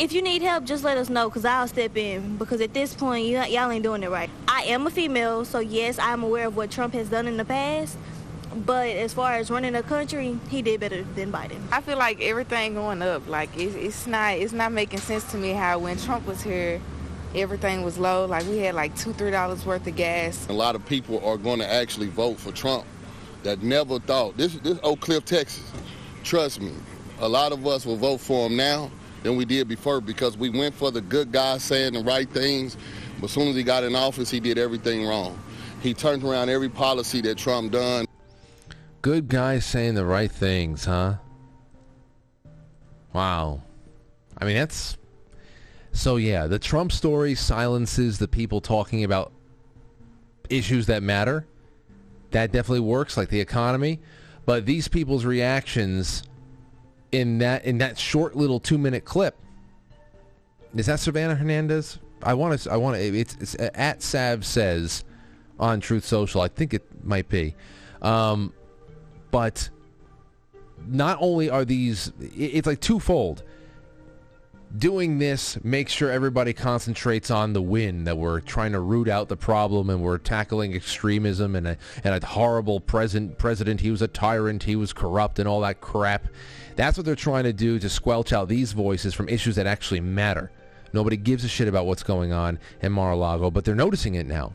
If you need help, just let us know, because I'll step in, because at this point, y'all ain't doing it right. I am a female, so yes, I'm aware of what Trump has done in the past, but as far as running a country, he did better than Biden. I feel like everything going up, like, it's not making sense to me how when Trump was here, everything was low. Like, we had like $2, $3 worth of gas. A lot of people are going to actually vote for Trump that never thought. This Oak Cliff, Texas, trust me, a lot of us will vote for him now than we did before, because we went for the good guy saying the right things, but as soon as he got in office, he did everything wrong. He turned around every policy that Trump done. Good guys saying the right things, huh? Wow. I mean, that's... So, yeah, the Trump story silences the people talking about issues that matter. That definitely works, like the economy. But these people's reactions in that short little 2-minute clip, is that Savannah Hernandez? I want to. It's at Sav Says on Truth Social. I think it might be. But not only are these, it's like twofold. Doing this makes sure everybody concentrates on the win, that we're trying to root out the problem and we're tackling extremism and a horrible president. He was a tyrant. He was corrupt and all that crap. That's what they're trying to do, to squelch out these voices from issues that actually matter. Nobody gives a shit about what's going on in Mar-a-Lago, but they're noticing it now.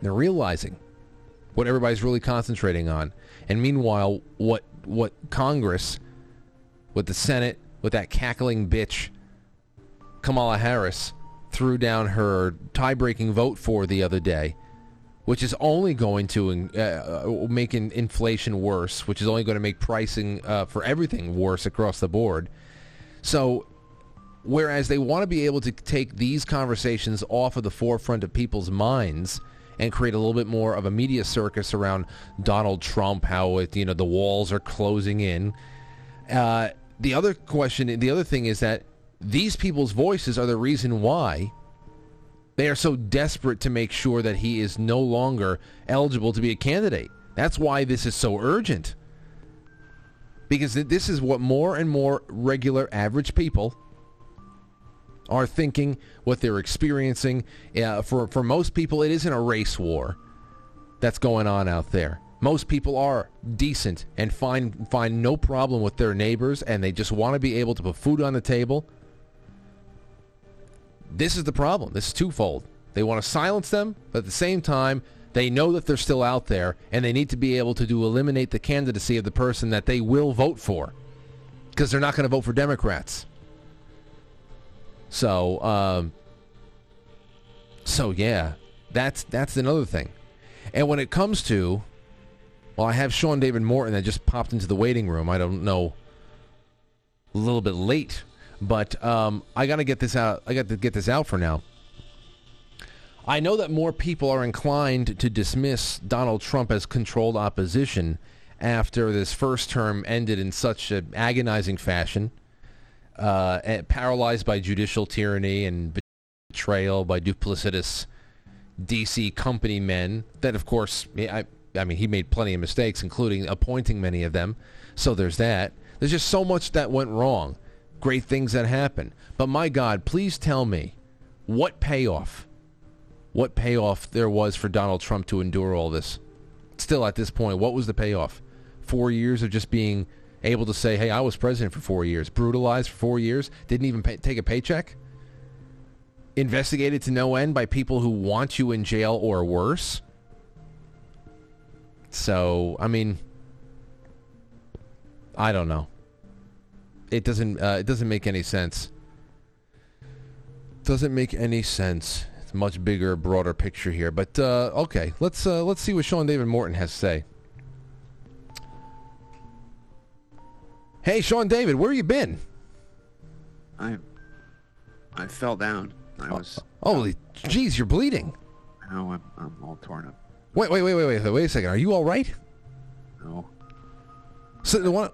They're realizing what everybody's really concentrating on. And meanwhile, what Congress, what the Senate, with that cackling bitch Kamala Harris threw down her tie-breaking vote for the other day, which is only going to make inflation worse, which is only going to make pricing for everything worse across the board. So whereas they want to be able to take these conversations off of the forefront of people's minds and create a little bit more of a media circus around Donald Trump, how the walls are closing in, The other thing is that these people's voices are the reason why they are so desperate to make sure that he is no longer eligible to be a candidate. That's why this is so urgent. Because this is what more and more regular average people are thinking, what they're experiencing. For most people, it isn't a race war that's going on out there. Most people are decent and find no problem with their neighbors, and they just want to be able to put food on the table. This is the problem. This is twofold. They want to silence them, but at the same time, they know that they're still out there, and they need to be able to eliminate the candidacy of the person that they will vote for, because they're not going to vote for Democrats. So yeah, that's another thing. And when it comes to... Well, I have Sean David Morton that just popped into the waiting room. I don't know, a little bit late, but I got to get this out. I got to get this out for now. I know that more people are inclined to dismiss Donald Trump as controlled opposition after this first term ended in such an agonizing fashion, paralyzed by judicial tyranny and betrayal by duplicitous D.C. company men that, of course, I mean, he made plenty of mistakes, including appointing many of them. So there's that. There's just so much that went wrong. Great things that happened. But my God, please tell me what payoff there was for Donald Trump to endure all this. Still at this point, what was the payoff? 4 years of just being able to say, hey, I was president for 4 years, brutalized for 4 years, didn't even take a paycheck, investigated to no end by people who want you in jail or worse. So, I mean, I don't know. It doesn't make any sense. Doesn't make any sense. It's a much bigger, broader picture here. But okay, let's see what Sean David Morton has to say. Hey, Sean David, where you been? I fell down. I was. Holy, jeez, you're bleeding. No, I'm all torn up. Wait a second. Are you all right? No. So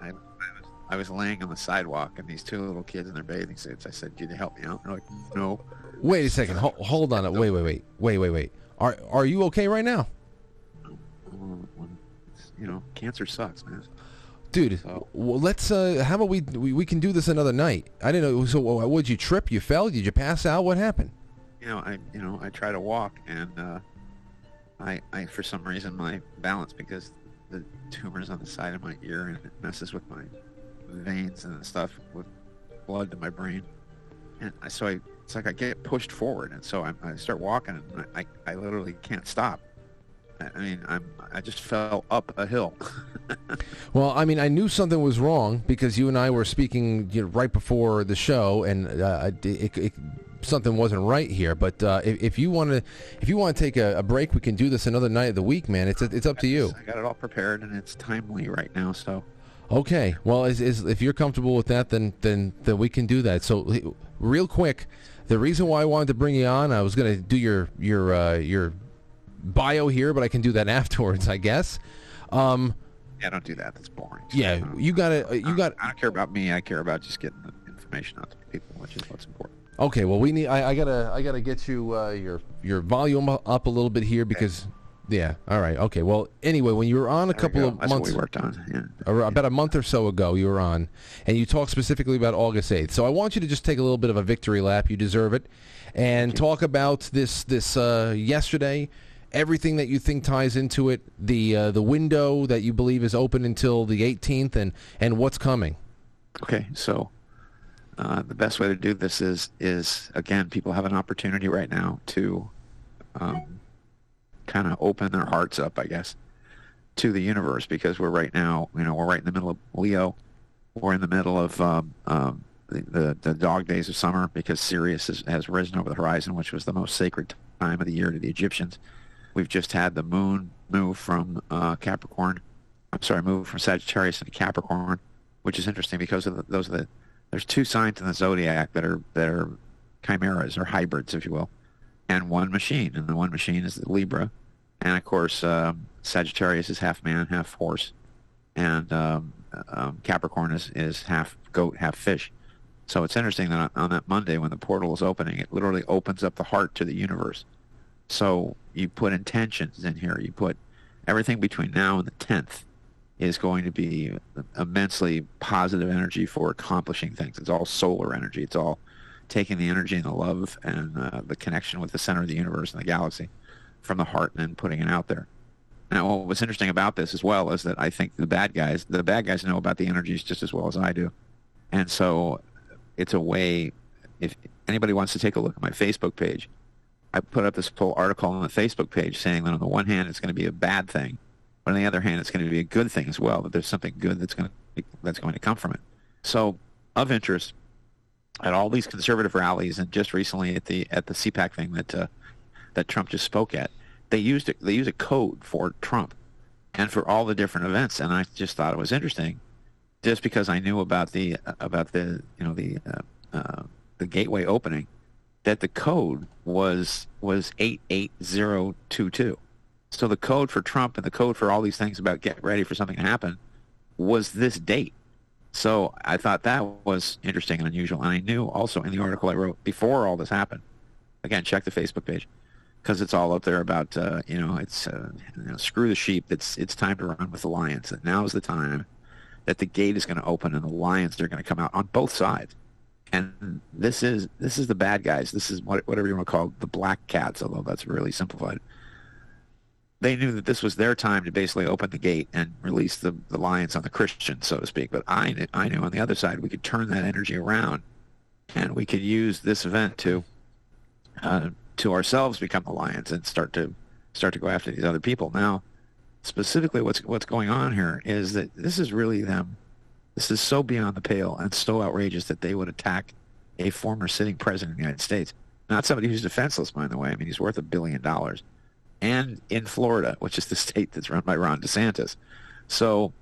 I was laying on the sidewalk, and these two little kids in their bathing suits. I said, "Can you help me out?" And they're like, "No." Wait a second. Hold on. Wait. Are you okay right now? Cancer sucks, man. Dude, so. Let's. How about we can do this another night? I didn't know. So, what did you trip? You fell? Did you pass out? What happened? I try to walk, and I for some reason my balance, because the tumor's on the side of my ear and it messes with my veins and stuff with blood to my brain, and so it's like I get pushed forward, and so I start walking, and I literally can't stop. I mean, I just fell up a hill. Well, I mean, I knew something was wrong because you and I were speaking right before the show, and something wasn't right here. But if you want to take a break, we can do this another night of the week, man. It's up to you. I got it all prepared, and it's timely right now, so. Okay. Well, if you're comfortable with that, then we can do that. So, real quick, the reason why I wanted to bring you on, I was going to do your bio here, but I can do that afterwards, I guess. Yeah, don't do that. That's boring. Yeah, I don't care about me. I care about just getting the information out to people, which is what's important. Okay, well, we need. I gotta get you your volume up a little bit here because. Okay. Yeah. All right. Okay. Well, anyway, when you were on a couple of months, what we worked on, yeah. About a month or so ago, you were on, and you talked specifically about August 8th. So I want you to just take a little bit of a victory lap. You deserve it, and talk about this yesterday. Everything that you think ties into it, the window that you believe is open until the 18th, and what's coming. Okay, so the best way to do this is again, people have an opportunity right now to kind of open their hearts up, I guess, to the universe, because we're right now, we're right in the middle of Leo. We're in the middle of the dog days of summer, because Sirius has risen over the horizon, which was the most sacred time of the year to the Egyptians. We've just had the moon move from move from Sagittarius into Capricorn, which is interesting because of there's two signs in the zodiac that are chimeras or hybrids, if you will, and one machine. And the one machine is Libra, and of course Sagittarius is half man, half horse, and Capricorn is half goat, half fish. So it's interesting that on that Monday when the portal is opening, it literally opens up the heart to the universe. So you put intentions in here. You put everything between now and the 10th is going to be immensely positive energy for accomplishing things. It's all solar energy. It's all taking the energy and the love and the connection with the center of the universe and the galaxy from the heart and then putting it out there. Now, what was interesting about this as well is that I think the bad guys know about the energies just as well as I do. And so it's a way, if anybody wants to take a look at my Facebook page, I put up this whole article on the Facebook page saying that on the one hand it's going to be a bad thing, but on the other hand it's going to be a good thing as well, that there's something good that's going to come from it. So, of interest, at all these conservative rallies and just recently at the CPAC thing that Trump just spoke at, they use a code for Trump and for all the different events, and I just thought it was interesting just because I knew about the gateway opening, that the code was 88022. So the code for Trump and the code for all these things about get ready for something to happen was this date. So I thought that was interesting and unusual. And I knew also in the article I wrote before all this happened, again, check the Facebook page because it's all up there about, screw the sheep. It's time to run with the lions. That now is the time that the gate is going to open and the lions are going to come out on both sides. And this is the bad guys. This is whatever you want to call it, the black cats, although that's really simplified. They knew that this was their time to basically open the gate and release the lions on the Christians, so to speak. But I knew on the other side we could turn that energy around, and we could use this event to ourselves become the lions and start to go after these other people. Now, specifically, what's going on here is that this is really them. This is so beyond the pale and so outrageous that they would attack a former sitting president of the United States. Not somebody who's defenseless, by the way. I mean, he's worth $1 billion. And in Florida, which is the state that's run by Ron DeSantis. So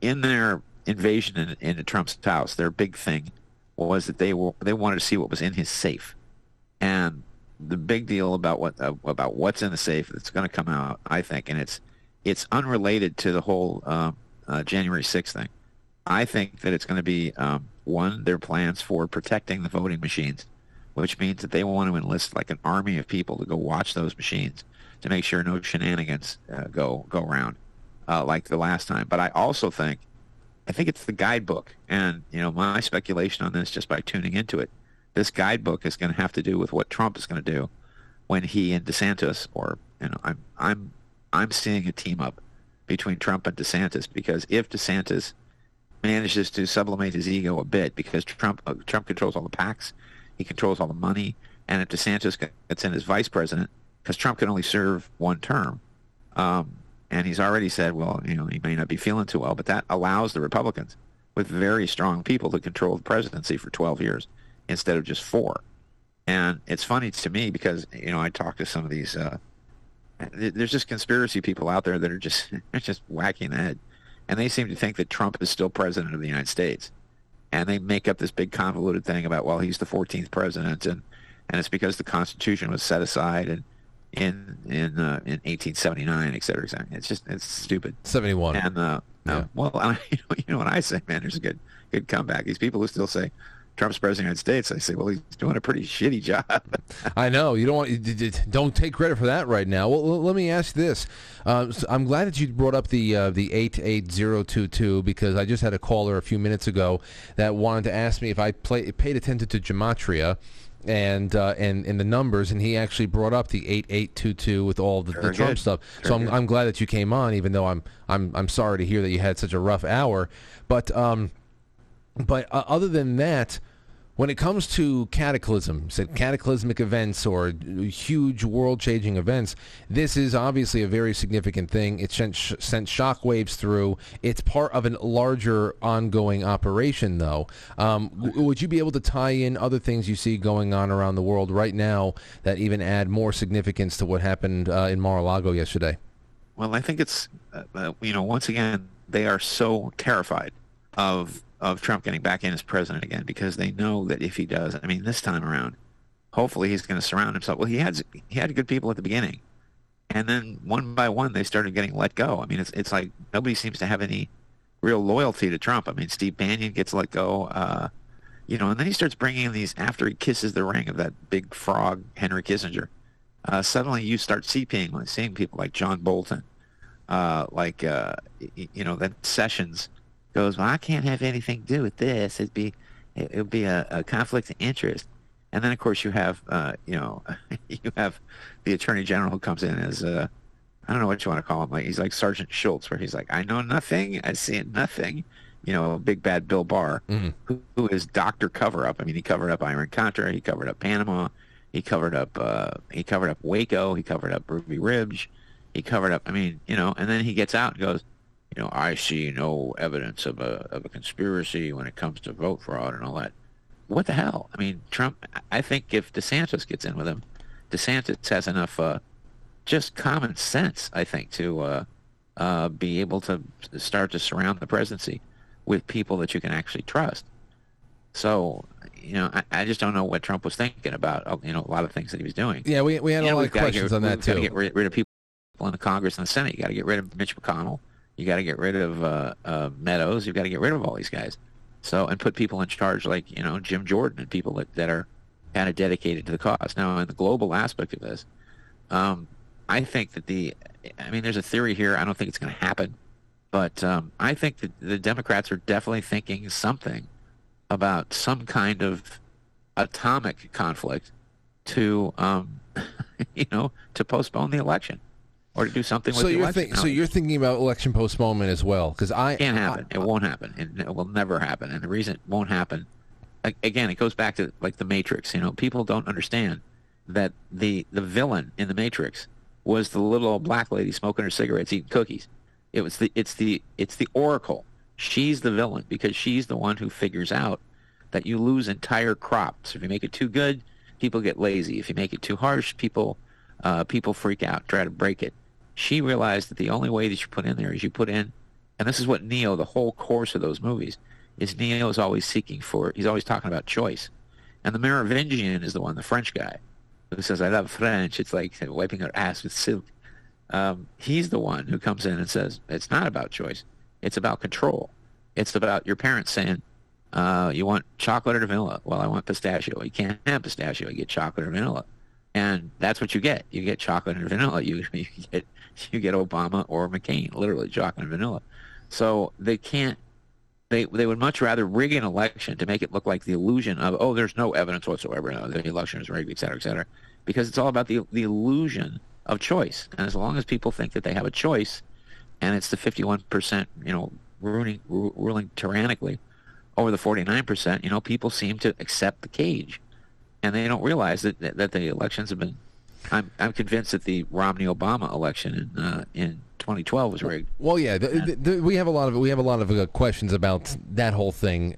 in their invasion into Trump's house, their big thing was that they wanted to see what was in his safe. And the big deal about what's in the safe that's going to come out, I think, and it's unrelated to the whole January 6th thing. I think that it's going to be, one, their plans for protecting the voting machines, which means that they want to enlist like an army of people to go watch those machines to make sure no shenanigans go around like the last time. But I also think I think it's the guidebook. And, you know, my speculation on this just by tuning into it, this guidebook is going to have to do with what Trump is going to do when he and DeSantis, or, you know, I'm seeing a team up between Trump and DeSantis, because if DeSantis manages to sublimate his ego a bit, because Trump controls all the PACs, he controls all the money, and if DeSantis gets in as vice president, because Trump can only serve one term, and he's already said, well, you know, he may not be feeling too well, but that allows the Republicans with very strong people to control the presidency for 12 years instead of just 4. And it's funny to me because, you know, I talk to some of these, there's just conspiracy people out there that are just whacking the head. And they seem to think that Trump is still president of the United States. And they make up this big convoluted thing about, well, he's the 14th president, and it's because the Constitution was set aside and in 1879, et cetera, et cetera. It's just, it's stupid. 71. And well, you know what I say, man, there's a good comeback. These people who still say Trump's president of the United States, I say, well, he's doing a pretty shitty job. I know. You don't want, don't take credit for that right now. Well, let me ask this. I'm glad that you brought up the 88022, because I just had a caller a few minutes ago that wanted to ask me if I paid attention to gematria and the numbers, and he actually brought up the 8822 with all the Trump stuff. So I'm glad that you came on, even though I'm sorry to hear that you had such a rough hour. But other than that, when it comes to cataclysmic events or huge world-changing events, this is obviously a very significant thing. It sent shockwaves through. It's part of a larger ongoing operation, though. Would you be able to tie in other things you see going on around the world right now that even add more significance to what happened in Mar-a-Lago yesterday? Well, I think it's, you know, once again, they are so terrified of Trump getting back in as president again, because they know that if he does, I mean, this time around, hopefully he's going to surround himself. Well, he had good people at the beginning, and then one by one they started getting let go. I mean, it's like nobody seems to have any real loyalty to Trump. I mean, Steve Bannon gets let go, you know, and then he starts bringing in these, after he kisses the ring of that big frog, Henry Kissinger, suddenly you start seeing people like John Bolton, you know, then Sessions goes, well, I can't have anything to do with this. It would be a conflict of interest. And then, of course, you have, you have the attorney general who comes in as, I don't know what you want to call him. Like, he's like Sergeant Schultz, where he's like, I know nothing, I see nothing. You know, big bad Bill Barr, who is Dr. Cover-Up. I mean, he covered up Iran-Contra, he covered up Panama, he covered up Waco, he covered up Ruby Ridge, he covered up, I mean, you know, and then he gets out and goes, you know, I see no evidence of a conspiracy when it comes to vote fraud and all that. What the hell? I mean, Trump, I think if DeSantis gets in with him, DeSantis has enough just common sense, I think, to be able to start to surround the presidency with people that you can actually trust. So, you know, I just don't know what Trump was thinking about, you know, a lot of things that he was doing. Yeah, we had a lot of questions on that, too. You've got to get rid of people in the Congress and the Senate. You got to get rid of Mitch McConnell. You got to get rid of Meadows. You've got to get rid of all these guys. So, and put people in charge like, you know, Jim Jordan and people that are kind of dedicated to the cause. Now, in the global aspect of this, I think that there's a theory here. I don't think it's going to happen, but I think that the Democrats are definitely thinking something about some kind of atomic conflict to, you know, to postpone the election. Or to do something with the election. So you're thinking about election postponement as well? Because can't happen. It won't happen. It will never happen. And the reason it won't happen, again, it goes back to like the Matrix. You know, people don't understand that the villain in the Matrix was the little old black lady smoking her cigarettes, eating cookies. It was it's the Oracle. She's the villain because she's the one who figures out that you lose entire crops. If you make it too good, people get lazy. If you make it too harsh, people freak out, try to break it. She realized that the only way that you put in there is you put in, and this is what Neo, the whole course of those movies, is Neo is always seeking for, he's always talking about choice. And the Merovingian is the one, the French guy, who says, I love French. It's like wiping her ass with silk. He's the one who comes in and says, it's not about choice. It's about control. It's about your parents saying, you want chocolate or vanilla? Well, I want pistachio. You can't have pistachio. You get chocolate or vanilla. And that's what you get. You get chocolate and vanilla. You get Obama or McCain, literally chocolate and vanilla. So they can't They would much rather rig an election to make it look like the illusion of, oh, there's no evidence whatsoever, no, the election is rigged, et cetera, because it's all about the illusion of choice. And as long as people think that they have a choice, and it's the 51%, ruling tyrannically over the 49%, people seem to accept the cage, and they don't realize that the elections have been. I'm convinced that the Romney-Obama election in 2012 was rigged. Well, yeah, we have a lot of questions about that whole thing.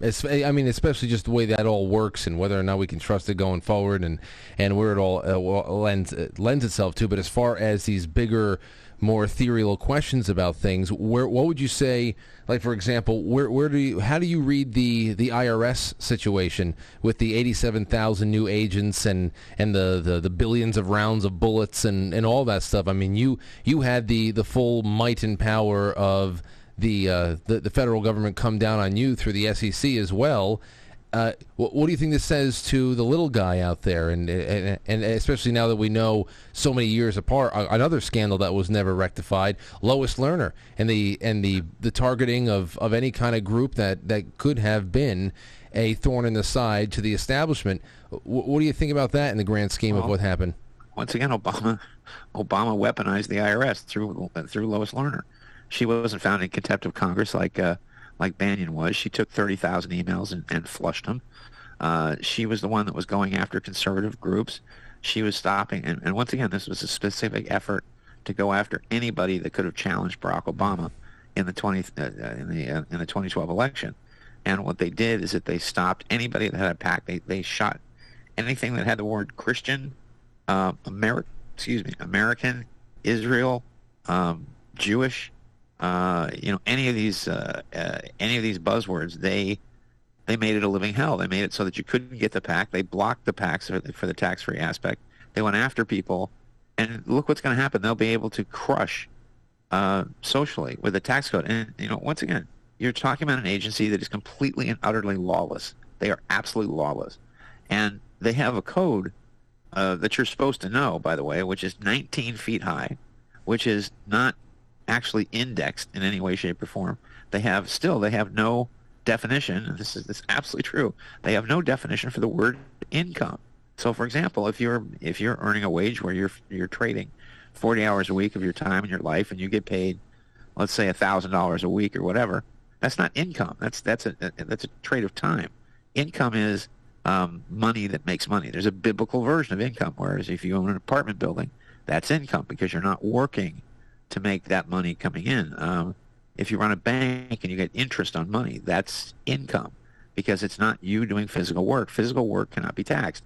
Especially just the way that all works and whether or not we can trust it going forward, and where it all lends itself to. But as far as these bigger, more ethereal questions about things, what would you say? Like, for example, how do you read the IRS situation with the 87,000 new agents and the billions of rounds of bullets and all that stuff? I mean, you had the full might and power of the federal government come down on you through the SEC as well. What do you think this says to the little guy out there, and especially now that we know so many years apart, another scandal that was never rectified, Lois Lerner, and the targeting of any kind of group that could have been a thorn in the side to the establishment. What do you think about that in the grand scheme of what happened? Once again, Obama weaponized the IRS through Lois Lerner. She wasn't found in contempt of Congress like Bannon was. She took 30,000 emails and flushed them. She was the one that was going after conservative groups. She was stopping, and once again, this was a specific effort to go after anybody that could have challenged Barack Obama in the 2012 election. And what they did is that they stopped anybody that had a PAC. They shot anything that had the word Christian, American, Israel, Jewish. Any of these buzzwords, they made it a living hell. They made it so that you couldn't get the PAC. They blocked the PACs for the tax-free aspect. They went after people, and look what's going to happen. They'll be able to crush socially with the tax code. And once again, you're talking about an agency that is completely and utterly lawless. They are absolutely lawless, and they have a code that you're supposed to know, by the way, which is 19 feet high, which is not actually indexed in any way, shape, or form. They have no definition, and this is absolutely true. They have no definition for the word income. So, for example, if you're earning a wage where you're trading 40 hours a week of your time and your life, and you get paid, let's say $1,000 a week or whatever, that's not income. That's a trade of time. Income is money that makes money. There's a biblical version of income. Whereas if you own an apartment building, that's income because you're not working to make that money coming in. If you run a bank and you get interest on money, that's income because it's not you doing physical work. Physical work cannot be taxed.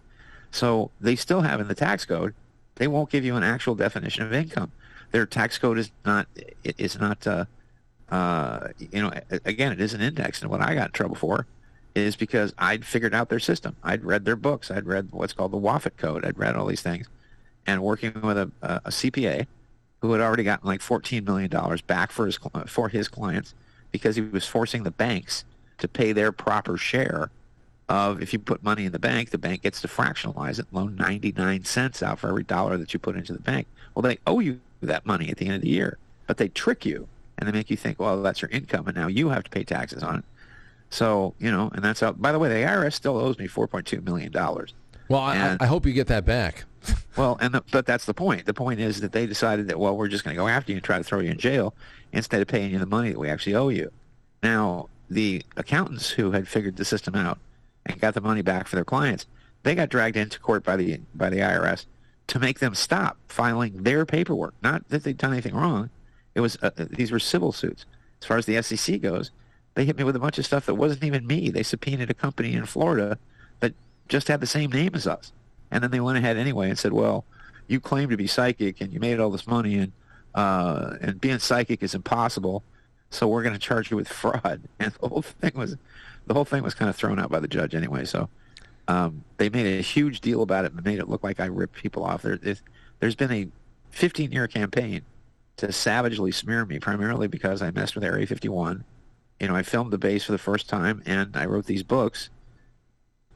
So they still have in the tax code, they won't give you an actual definition of income. Their tax code is not, it is an index. And what I got in trouble for is because I'd figured out their system. I'd read their books. I'd read what's called the Wofford Code. I'd read all these things. And working with a CPA, who had already gotten like $14 million back for his clients because he was forcing the banks to pay their proper share of, if you put money in the bank gets to fractionalize it, loan 99 cents out for every dollar that you put into the bank. Well, they owe you that money at the end of the year, but they trick you and they make you think, well, that's your income and now you have to pay taxes on it. So, and that's how, by the way, the IRS still owes me $4.2 million. Well, I hope you get that back. Well, but that's the point. The point is that they decided that, well, we're just going to go after you and try to throw you in jail instead of paying you the money that we actually owe you. Now, the accountants who had figured the system out and got the money back for their clients, they got dragged into court by the IRS to make them stop filing their paperwork. Not that they'd done anything wrong. It was these were civil suits. As far as the SEC goes, they hit me with a bunch of stuff that wasn't even me. They subpoenaed a company in Florida that just had the same name as us. And then they went ahead anyway and said, well, you claim to be psychic and you made all this money and being psychic is impossible, so we're going to charge you with fraud. And the whole thing was kind of thrown out by the judge anyway. So they made a huge deal about it and made it look like I ripped people off. There's been a 15-year campaign to savagely smear me, primarily because I messed with Area 51. I filmed the base for the first time and I wrote these books.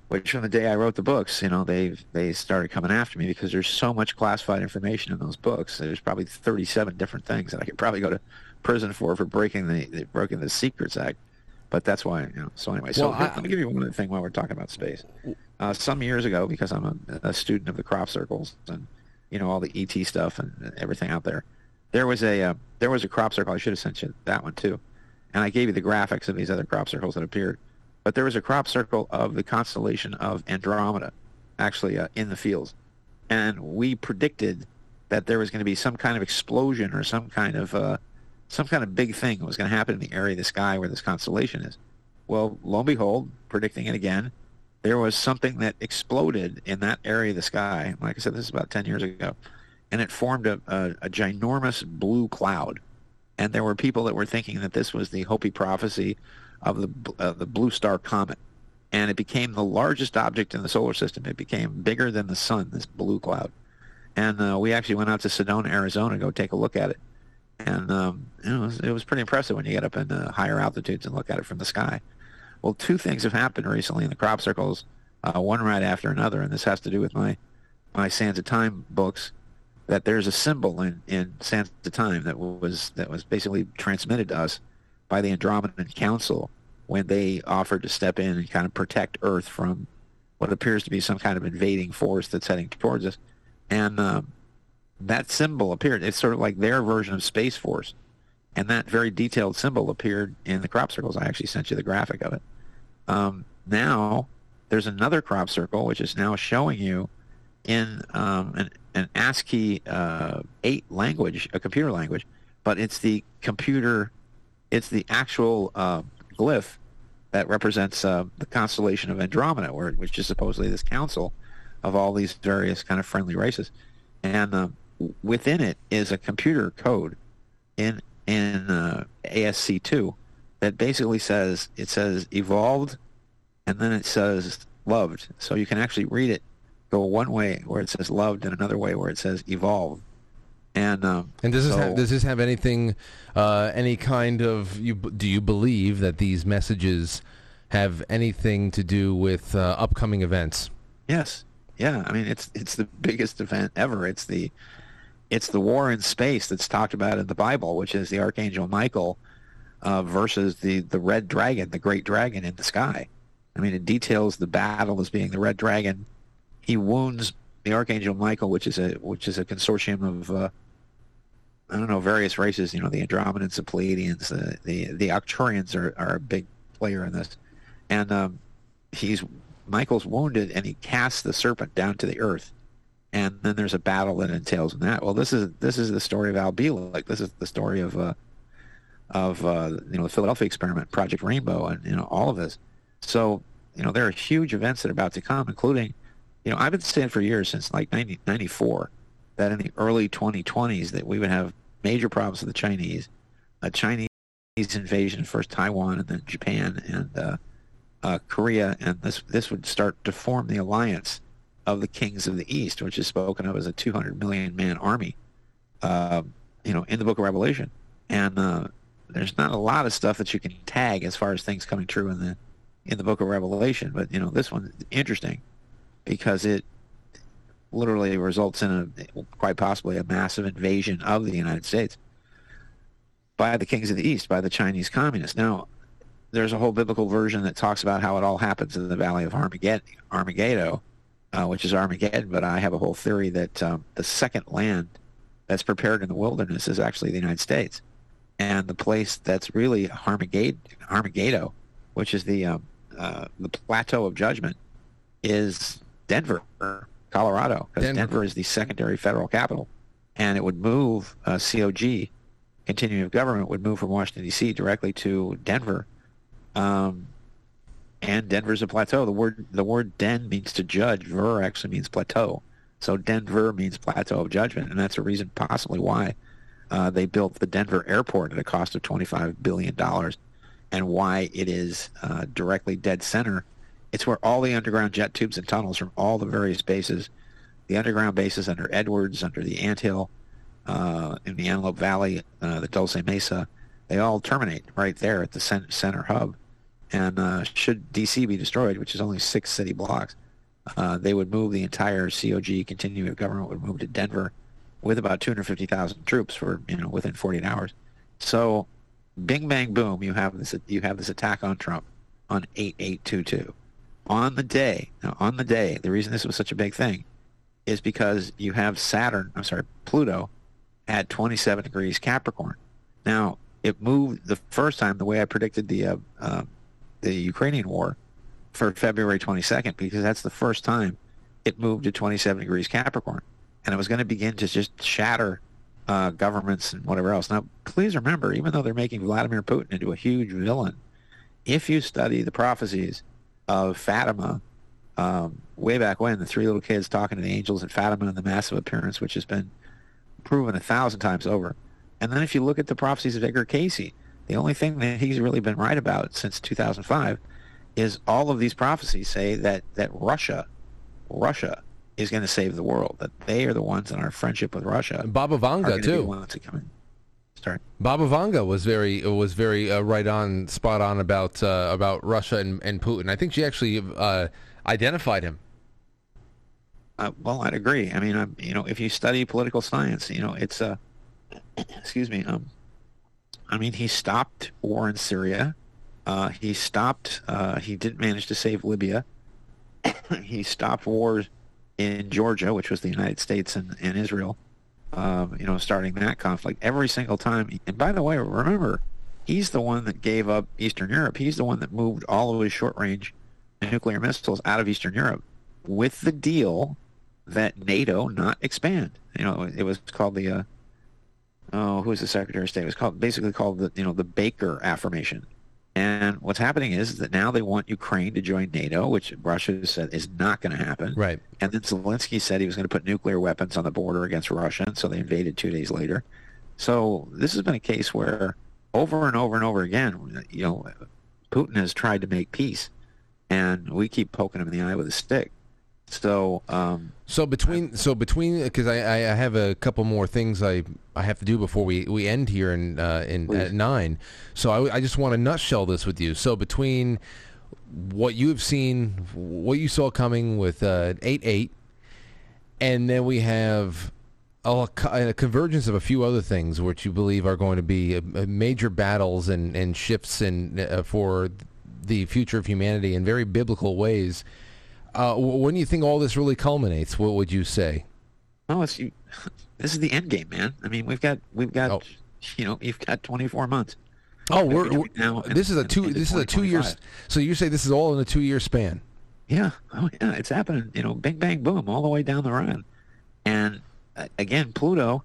Which from the day I wrote the books, they started coming after me because there's so much classified information in those books. There's probably 37 different things that I could probably go to prison for breaking the Secrets Act. But that's why, you know, so anyway, so well, let me give you one other thing while we're talking about space. Some years ago, because I'm a student of the crop circles and, you know, all the ET stuff and everything out there, there was a crop circle. I should have sent you that one too. And I gave you the graphics of these other crop circles that appeared. But there was a crop circle of the constellation of Andromeda, actually in the fields. And we predicted that there was going to be some kind of explosion or some kind of big thing was going to happen in the area of the sky where this constellation is. Well, lo and behold, predicting it again, there was something that exploded in that area of the sky. Like I said, this is about 10 years ago. And it formed a ginormous blue cloud. And there were people that were thinking that this was the Hopi prophecy of the Blue Star Comet. And it became the largest object in the solar system. It became bigger than the sun, this blue cloud. And we actually went out to Sedona, Arizona, to go take a look at it. And it was pretty impressive when you get up in higher altitudes and look at it from the sky. Well, two things have happened recently in the crop circles, one right after another, and this has to do with my Sands of Time books, that there's a symbol in Sands of Time that was basically transmitted to us by the Andromedan Council when they offered to step in and kind of protect Earth from what appears to be some kind of invading force that's heading towards us. And that symbol appeared. It's sort of like their version of Space Force. And that very detailed symbol appeared in the crop circles. I actually sent you the graphic of it. Now there's another crop circle, which is now showing you in an ASCII 8 language, a computer language, but it's the actual glyph that represents the constellation of Andromeda, which is supposedly this council of all these various kind of friendly races. And within it is a computer code in ASC2 that basically says, it says evolved, and then it says loved. So you can actually read it, go one way where it says loved and another way where it says evolved. And does this have anything, any kind of, do you believe that these messages have anything to do with upcoming events? Yes. Yeah, I mean it's the biggest event ever. It's the war in space that's talked about in the Bible, which is the Archangel Michael versus the red dragon, the great dragon in the sky. I mean, it details the battle as being the red dragon. He wounds the Archangel Michael, which is a consortium of I don't know, various races. You know, the Andromedans, the Pleiadians, the Arcturians are a big player in this, and Michael's wounded, and he casts the serpent down to the earth, and then there's a battle that entails in that. Well, this is the story of Albila. Like, this is the story of you know, the Philadelphia experiment, Project Rainbow, and you know, all of this. So you know, there are huge events that are about to come, including, you know, I've been saying for years, since like 1994, that in the early 2020s that we would have major problems with the Chinese, a Chinese invasion, first Taiwan and then Japan and Korea, and this would start to form the alliance of the kings of the East, which is spoken of as a 200 million man army, you know, in the Book of Revelation. And there's not a lot of stuff that you can tag as far as things coming true in the Book of Revelation, but you know, this one's interesting because it literally results in quite possibly a massive invasion of the United States by the kings of the East, by the Chinese communists. Now, there's a whole biblical version that talks about how it all happens in the Valley of Armageddon, which is Armageddon, but I have a whole theory that the second land that's prepared in the wilderness is actually the United States. And the place that's really Armageddon, which is the plateau of judgment, is Denver, Colorado, because Denver is the secondary federal capital. And it would move, COG, Continuing of Government, would move from Washington, D.C. directly to Denver. And Denver's a plateau. The word den means to judge. Ver actually means plateau. So Denver means plateau of judgment, and that's a reason possibly why they built the Denver airport at a cost of $25 billion and why it is directly dead center. It's where all the underground jet tubes and tunnels from all the various bases, the underground bases under Edwards, under the Anthill, in the Antelope Valley, the Dulce Mesa, they all terminate right there at the center hub. And should D.C. be destroyed, which is only 6 city blocks, they would move the entire COG, Continuing of Government, would move to Denver with about 250,000 troops for, you know, within 48 hours. So bing bang boom, you have this attack on Trump on 8822. On the day, the reason this was such a big thing is because you have Pluto at 27 degrees Capricorn. Now, it moved the first time the way I predicted the Ukrainian war for February 22nd, because that's the first time it moved to 27 degrees Capricorn. And it was going to begin to just shatter governments and whatever else. Now, please remember, even though they're making Vladimir Putin into a huge villain, if you study the prophecies of Fatima, way back when, the three little kids talking to the angels at Fatima and the massive appearance, which has been proven 1,000 times over. And then if you look at the prophecies of Edgar Cayce, the only thing that he's really been right about since 2005 is all of these prophecies say that Russia is going to save the world, that they are the ones in our friendship with Russia. And Baba Vanga, too. Sorry. Baba Vanga was very right on, spot on about Russia and Putin. I think she actually identified him. Well, I'd agree. I mean, if you study political science, it's he stopped war in Syria. He didn't manage to save Libya. He stopped wars in Georgia, which was the United States and Israel, starting that conflict every single time. And by the way, remember, he's the one that gave up Eastern Europe. He's the one that moved all of his short-range nuclear missiles out of Eastern Europe with the deal that NATO not expand. It was called the... who was the Secretary of State? It was called the Baker Affirmation. And what's happening is that now they want Ukraine to join NATO, which Russia said is not going to happen. Right. And then Zelensky said he was going to put nuclear weapons on the border against Russia, and so they invaded 2 days later. So this has been a case where over and over and over again, Putin has tried to make peace, and we keep poking him in the eye with a stick. So between, because I have a couple more things I have to do before we end here at 9. So I just want to nutshell this with you. So between what you have seen, what you saw coming with 8/8, and then we have a convergence of a few other things which you believe are going to be major battles and shifts in for the future of humanity in very biblical ways. When do you think all this really culminates? What would you say? Oh, this is the end game, man. I mean, we've got you've got 24 months. Oh, this is a 2 years. So you say this is all in a 2 year span? Yeah. Oh, yeah. It's happening. Bing, bang, boom, all the way down the run. And again, Pluto,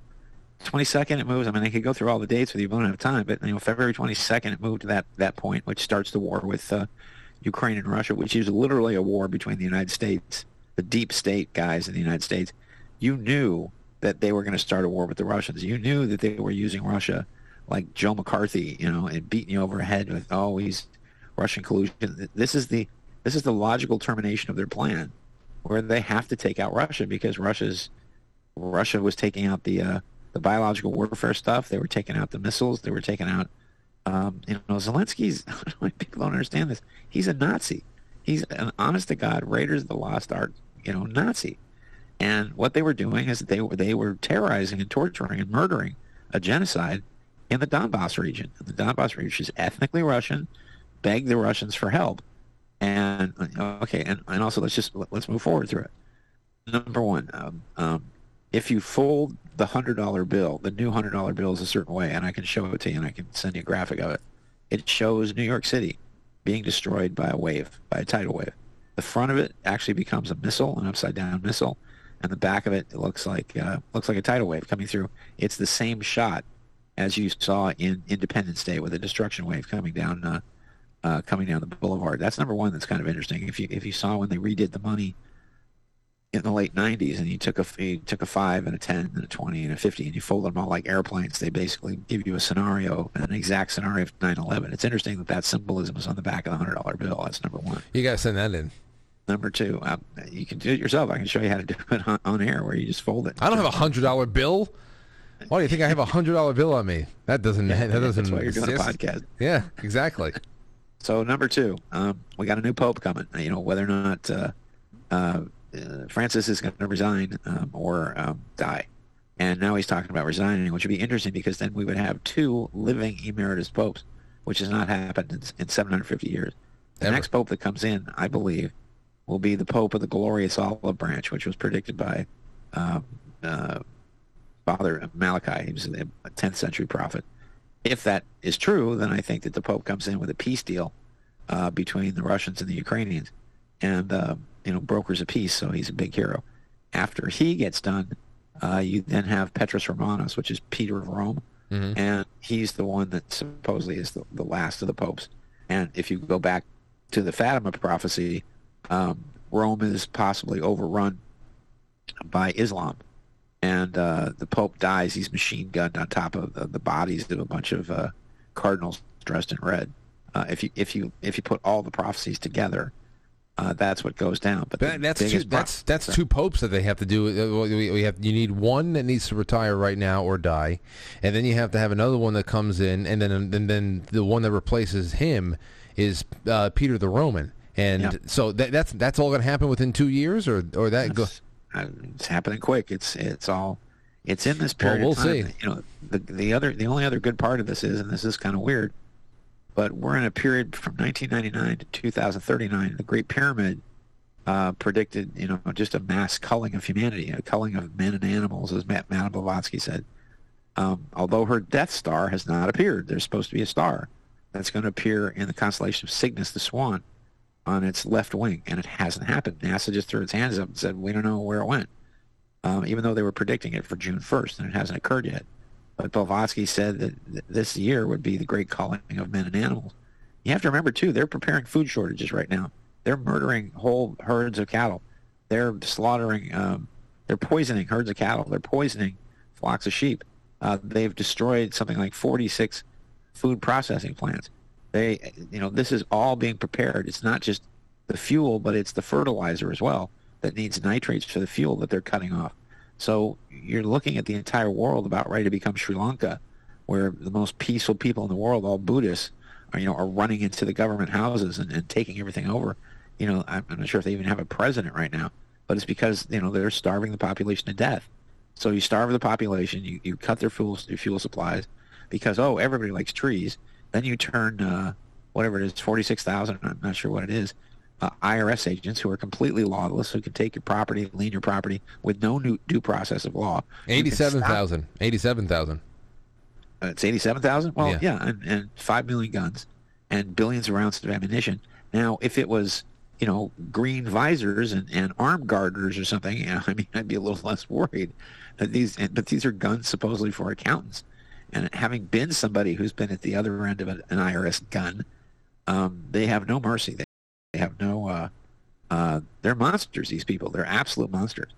22nd it moves. I mean, I could go through all the dates with you, but I don't have time. But February 22nd it moved to that point, which starts the war with Ukraine and Russia, which is literally a war between the United States, the deep state guys in the United States. You knew that they were going to start a war with the Russians. You knew that they were using Russia like Joe McCarthy, and beating you over the head with, oh, he's Russian collusion. This is the logical termination of their plan, where they have to take out Russia because Russia was taking out the biological warfare stuff. They were taking out the missiles. They were taking out. Zelensky's, people don't understand this. He's a Nazi. He's an honest-to-God Raiders of the Lost Ark, Nazi. And what they were doing is they were terrorizing and torturing and murdering a genocide in the Donbass region. And the Donbass region is ethnically Russian, begged the Russians for help. And, and also let's move forward through it. Number one, if you fold the $100 bill, the new $100 bill is a certain way, and I can show it to you, and I can send you a graphic of it. It shows New York City being destroyed by a tidal wave. The front of it actually becomes a missile, an upside-down missile, and the back of it looks like a tidal wave coming through. It's the same shot as you saw in Independence Day with a destruction wave coming down the boulevard. That's number one. That's kind of interesting. If you saw when they redid the money in the late 90s, and you took a 5 and a 10 and a 20 and a 50, and you fold them all like airplanes, they basically give you a scenario, an exact scenario of 9/11. It's interesting that symbolism is on the back of the $100 bill. That's number one. You got to send that in. Number two, you can do it yourself. I can show you how to do it on air, where you just fold it. I don't have a $100 bill. Why do you think I have a $100 bill on me? That doesn't. That's why you're doing a podcast. Yeah, exactly. So number two, we got a new pope coming. Whether or not Francis is going to resign or die. And now he's talking about resigning, which would be interesting because then we would have two living emeritus popes, which has not happened in 750 years. The next pope that comes in, I believe, will be the pope of the glorious olive branch, which was predicted by Father Malachi. He was a 10th century prophet. If that is true, then I think that the pope comes in with a peace deal between the Russians and the Ukrainians and, brokers a peace, so he's a big hero. After he gets done, you then have Petrus Romanus, which is Peter of Rome, and he's the one that supposedly is the last of the popes. And if you go back to the Fatima prophecy, Rome is possibly overrun by Islam, and the pope dies. He's machine gunned on top of the bodies of a bunch of cardinals dressed in red. If you put all the prophecies together, that's what goes down. But that's two popes that they have to do. You need one that needs to retire right now or die, and then you have to have another one that comes in, and then the one that replaces him is Peter the Roman. And so that's all going to happen within 2 years, or that goes. It's happening quick. It's in this period. Well, we'll see. The only other good part of this is, and this is kind of weird, but we're in a period from 1999 to 2039. The Great Pyramid predicted, just a mass culling of humanity, a culling of men and animals, as Madame Blavatsky said. Although her Death Star has not appeared, there's supposed to be a star that's going to appear in the constellation of Cygnus the Swan on its left wing, and it hasn't happened. NASA just threw its hands up and said, we don't know where it went, even though they were predicting it for June 1st, and it hasn't occurred yet. But Blavatsky said that this year would be the great culling of men and animals. You have to remember, too, they're preparing food shortages right now. They're murdering whole herds of cattle. They're slaughtering, they're poisoning herds of cattle. They're poisoning flocks of sheep. They've destroyed something like 46 food processing plants. This is all being prepared. It's not just the fuel, but it's the fertilizer as well that needs nitrates for the fuel that they're cutting off. So you're looking at the entire world about ready to become Sri Lanka, where the most peaceful people in the world, all Buddhists, are running into the government houses and taking everything over. I'm not sure if they even have a president right now, but it's because, they're starving the population to death. So you starve the population, you cut their fuel supplies because, everybody likes trees. Then you turn, whatever it is, 46,000, I'm not sure what it is, IRS agents who are completely lawless, who can take your property, lien your property with no new due process of law. 87,000. 87,000. It's 87,000? Well, and 5 million guns and billions of rounds of ammunition. Now, if it was, green visors and armed guarders or something, I'd be a little less worried. But these are guns supposedly for accountants. And having been somebody who's been at the other end of an IRS gun, they have no mercy. They have no, they're monsters, these people. They're absolute monsters.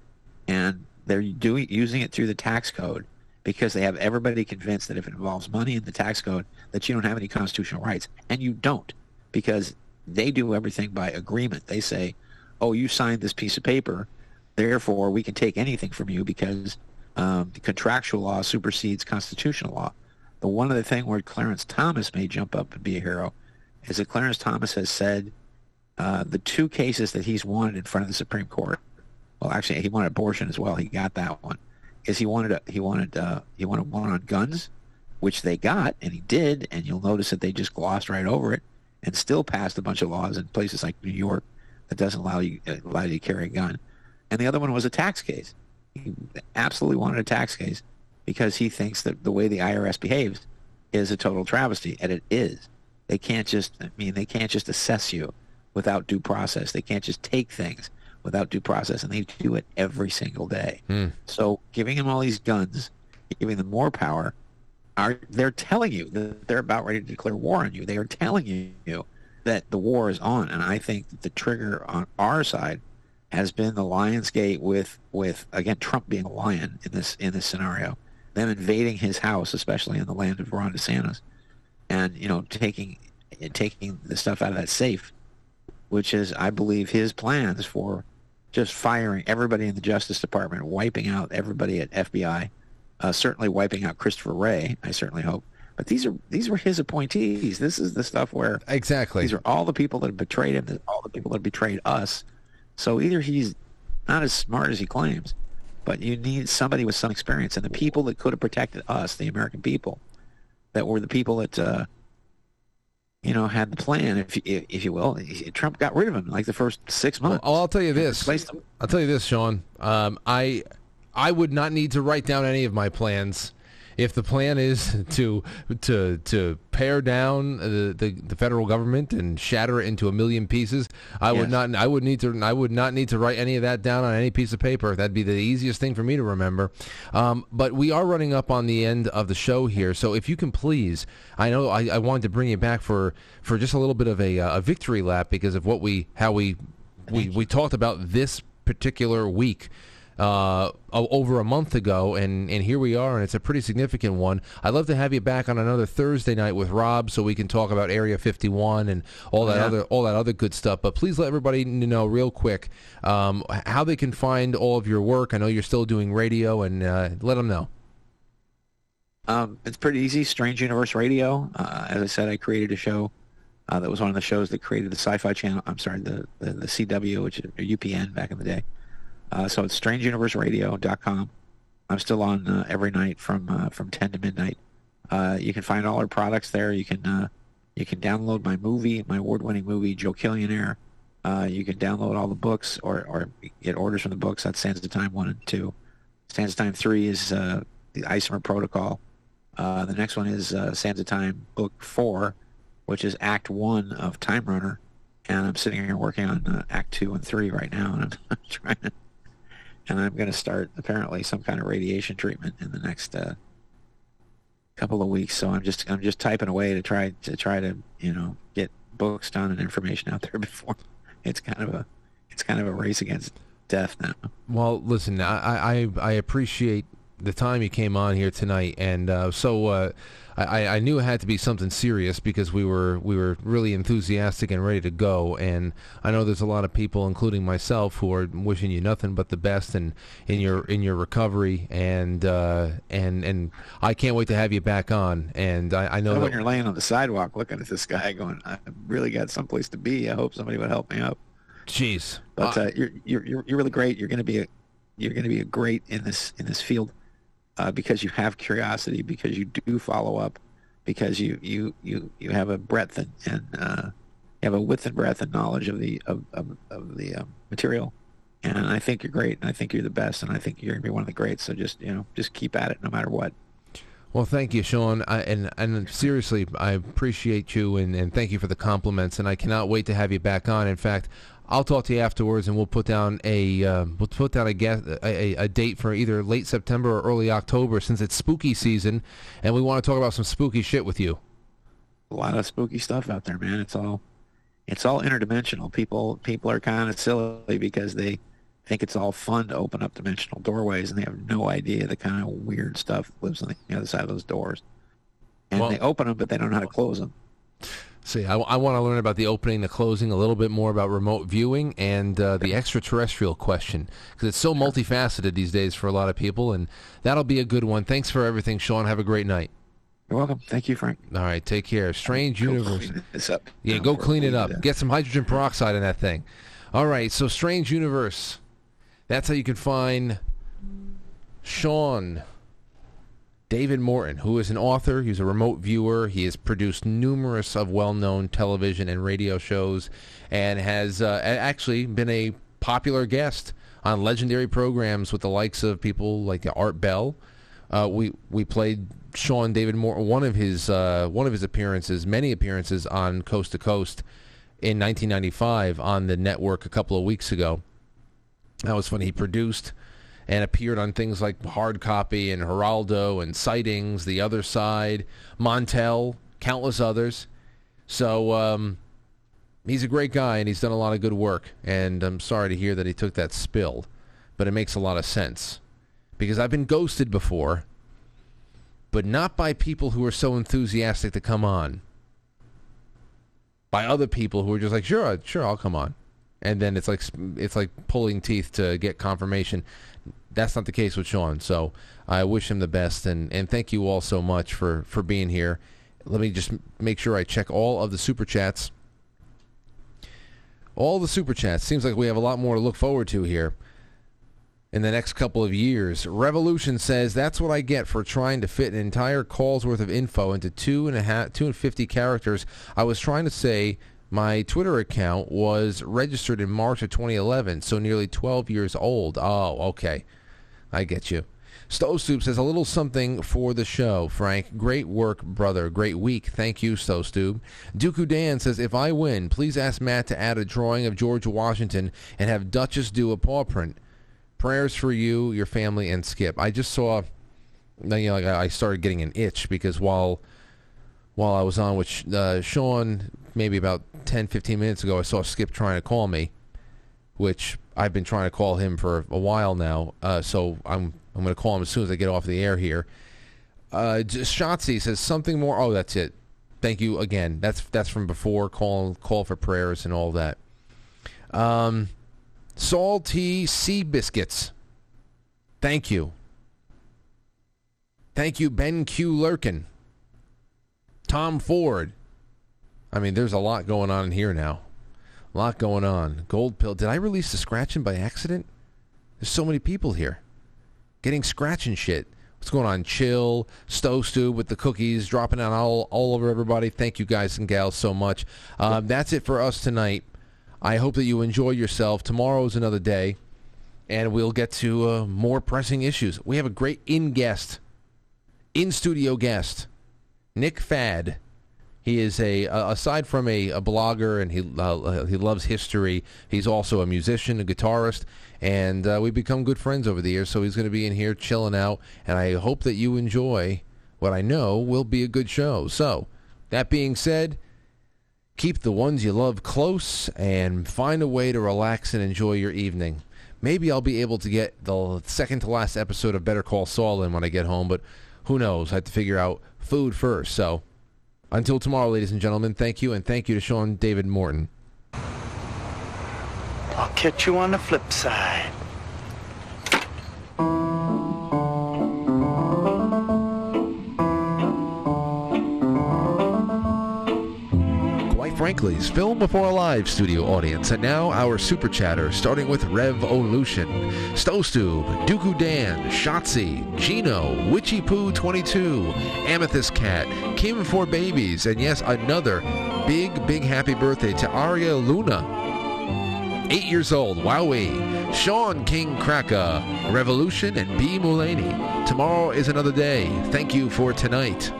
And they're using it through the tax code because they have everybody convinced that if it involves money in the tax code, that you don't have any constitutional rights. And you don't, because they do everything by agreement. They say, you signed this piece of paper, therefore we can take anything from you because the contractual law supersedes constitutional law. The one other thing where Clarence Thomas may jump up and be a hero is that Clarence Thomas has said the two cases that he's wanted in front of the Supreme Court. Well, actually, he wanted abortion as well. He got that one. Is he wanted one on guns, which they got, and he did. And you'll notice that they just glossed right over it and still passed a bunch of laws in places like New York that doesn't allow you to carry a gun. And the other one was a tax case. He absolutely wanted a tax case because he thinks that the way the IRS behaves is a total travesty, and it is. They can't just assess you without due process. They can't just take things without due process, and they do it every single day. So giving them all these guns, giving them more power, they're telling you that they're about ready to declare war on you. They are telling you that the war is on, and I think that the trigger on our side has been the Lionsgate with again, Trump being a lion in this scenario, them invading his house, especially in the land of Ron DeSantis, and taking the stuff out of that safe, which is, I believe, his plans for just firing everybody in the Justice Department, wiping out everybody at FBI, certainly wiping out Christopher Wray, I certainly hope. But these were his appointees. This is the stuff where exactly these are all the people that have betrayed him, all the people that betrayed us. So either he's not as smart as he claims, But you need somebody with some experience. And the people that could have protected us, the American people, that were the people that, had the plan, if you will. Trump got rid of him like the first 6 months. Well, I'll tell you this. I'll tell you this, Sean. I would not need to write down any of my plans if the plan is to pare down the federal government and shatter it into a million pieces. I would not need to write any of that down on any piece of paper. That'd be the easiest thing for me to remember. But we are running up on the end of the show here, so if you can please, I know I wanted to bring you back for just a little bit of a victory lap because of how we talked about this particular week. Over a month ago, and here we are, and it's a pretty significant one. I'd love to have you back on another Thursday night with Rob so we can talk about Area 51 and all that other good stuff. But please let everybody know real quick how they can find all of your work. I know you're still doing radio, and let them know. It's pretty easy. Strange Universe Radio. As I said, I created a show that was one of the shows that created the Sci-Fi Channel. I'm sorry, the CW, which is UPN back in the day. So it's strangeuniverseradio.com. I'm still on every night from 10 to midnight. You can find all our products there. You can download my movie, my award-winning movie, Joe Killionaire. You can download all the books or get orders from the books. That's Sands of Time 1 and 2. Sands of Time 3 is the Isomer Protocol. The next one is Sands of Time Book 4, which is Act 1 of Time Runner. And I'm sitting here working on Act 2 and 3 right now, and I'm trying to... And I'm going to start, apparently, some kind of radiation treatment in the next couple of weeks. So I'm just typing away to try to get books done and information out there before. It's kind of a race against death now. Well, listen, I appreciate the time you came on here tonight, and I knew it had to be something serious because we were really enthusiastic and ready to go. And I know there's a lot of people, including myself, who are wishing you nothing but the best in your recovery. And I can't wait to have you back on. And I know when you're laying on the sidewalk looking at this guy going, I really got someplace to be. I hope somebody would help me up. Jeez, but you're really great. You're going to be great in this field. Because you have curiosity, because you do follow up, because you have a breadth and you have a width and breadth and knowledge of the material, and I think you're great, and I think you're the best, and I think you're gonna be one of the greats. So just keep at it, no matter what. Well, thank you, Sean, and seriously, I appreciate you, and thank you for the compliments, and I cannot wait to have you back on. In fact, I'll talk to you afterwards, and we'll put down a date for either late September or early October, since it's spooky season, and we want to talk about some spooky shit with you. A lot of spooky stuff out there, man. It's all interdimensional. People are kind of silly because they think it's all fun to open up dimensional doorways, and they have no idea the kind of weird stuff lives on the other side of those doors. And they open them, but they don't know how to close them. See, I want to learn about the opening, the closing, a little bit more about remote viewing, and the extraterrestrial question, because it's so multifaceted these days for a lot of people, and that'll be a good one. Thanks for everything, Sean. Have a great night. You're welcome. Thank you, Frank. All right, take care. Strange Universe. Clean this up. Yeah, go clean it up. Get some hydrogen peroxide in that thing. All right, so Strange Universe. That's how you can find Sean David Morton, who is an author. He's a remote viewer. He has produced numerous of well-known television and radio shows, and has actually been a popular guest on legendary programs with the likes of people like Art Bell. We played Sean David Morton, one of his appearances, many appearances on Coast to Coast in 1995 on the network a couple of weeks ago. That was funny. He produced and appeared on things like Hard Copy and Geraldo and Sightings, The Other Side, Montel, countless others. So he's a great guy, and he's done a lot of good work. And I'm sorry to hear that he took that spill, but it makes a lot of sense. Because I've been ghosted before, but not by people who are so enthusiastic to come on. By other people who are just like, sure, I'll come on. And then it's like pulling teeth to get confirmation. That's not the case with Sean. So I wish him the best, and thank you all so much for being here. Let me just make sure I check all of the Super Chats. All the Super Chats. Seems like we have a lot more to look forward to here. in the next couple of years. Revolution says, that's what I get for trying to fit an entire call's worth of info into 250 characters. I was trying to say my Twitter account was registered in March of 2011, so nearly 12 years old. Oh, okay. I get you. Stove Soup says, a little something for the show, Frank. Great work, brother. Great week. Thank you, Stove Soup. Dooku Dan says, if I win, please ask Matt to add a drawing of George Washington and have Duchess do a paw print. Prayers for you, your family, and Skip. I just saw, you know, I started getting an itch because while I was on with Sean maybe about 10, 15 minutes ago, I saw Skip trying to call me, which I've been trying to call him for a while now, so I'm going to call him as soon as I get off the air here. Shotzi says something more. Oh, that's it. Thank you again. That's from before. Call for prayers and all that. Salty Sea Biscuits. Thank you. Thank you, Ben Q. Lurkin. Tom Ford. I mean, there's a lot going on in here now. A lot going on. Gold Pill. Did I release the scratching by accident? There's so many people here. Getting scratching shit. What's going on? Chill. Stow Stew with the cookies. Dropping out all over everybody. Thank you guys and gals so much. That's it for us tonight. I hope that you enjoy yourself. Tomorrow's another day. And we'll get to more pressing issues. We have a great in-studio guest. Nick Fad. He is aside from a blogger, and he loves history, he's also a musician, a guitarist, and we've become good friends over the years, so he's going to be in here chilling out, and I hope that you enjoy what I know will be a good show. So, that being said, keep the ones you love close, and find a way to relax and enjoy your evening. Maybe I'll be able to get the second-to-last episode of Better Call Saul in when I get home, but who knows? I have to figure out food first, so... Until tomorrow, ladies and gentlemen, thank you, and thank you to Sean David Morton. I'll catch you on the flip side. Quite frankly's film before a live studio audience, and now our super chatter, starting with Revolution, Stowstube, Dooku Dan, Shotzi, Gino, Witchy Poo 22, Amethyst Cat, Kim for Babies, and yes, another big happy birthday to Aria Luna, 8 years old. Wowie. Sean King Kraka, Revolution, and B Mulaney. Tomorrow is another day. Thank you for tonight.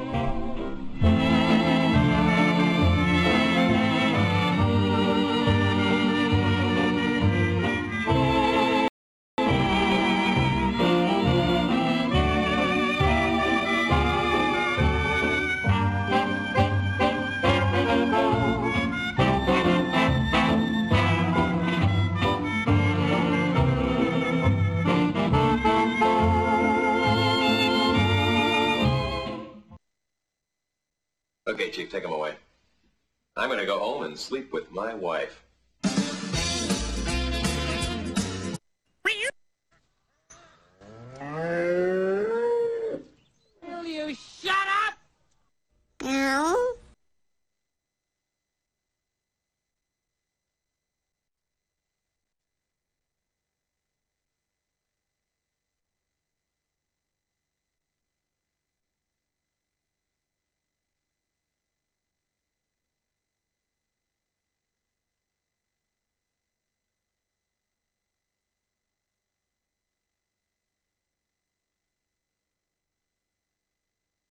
Take him away. I'm going to go home and sleep with my wife.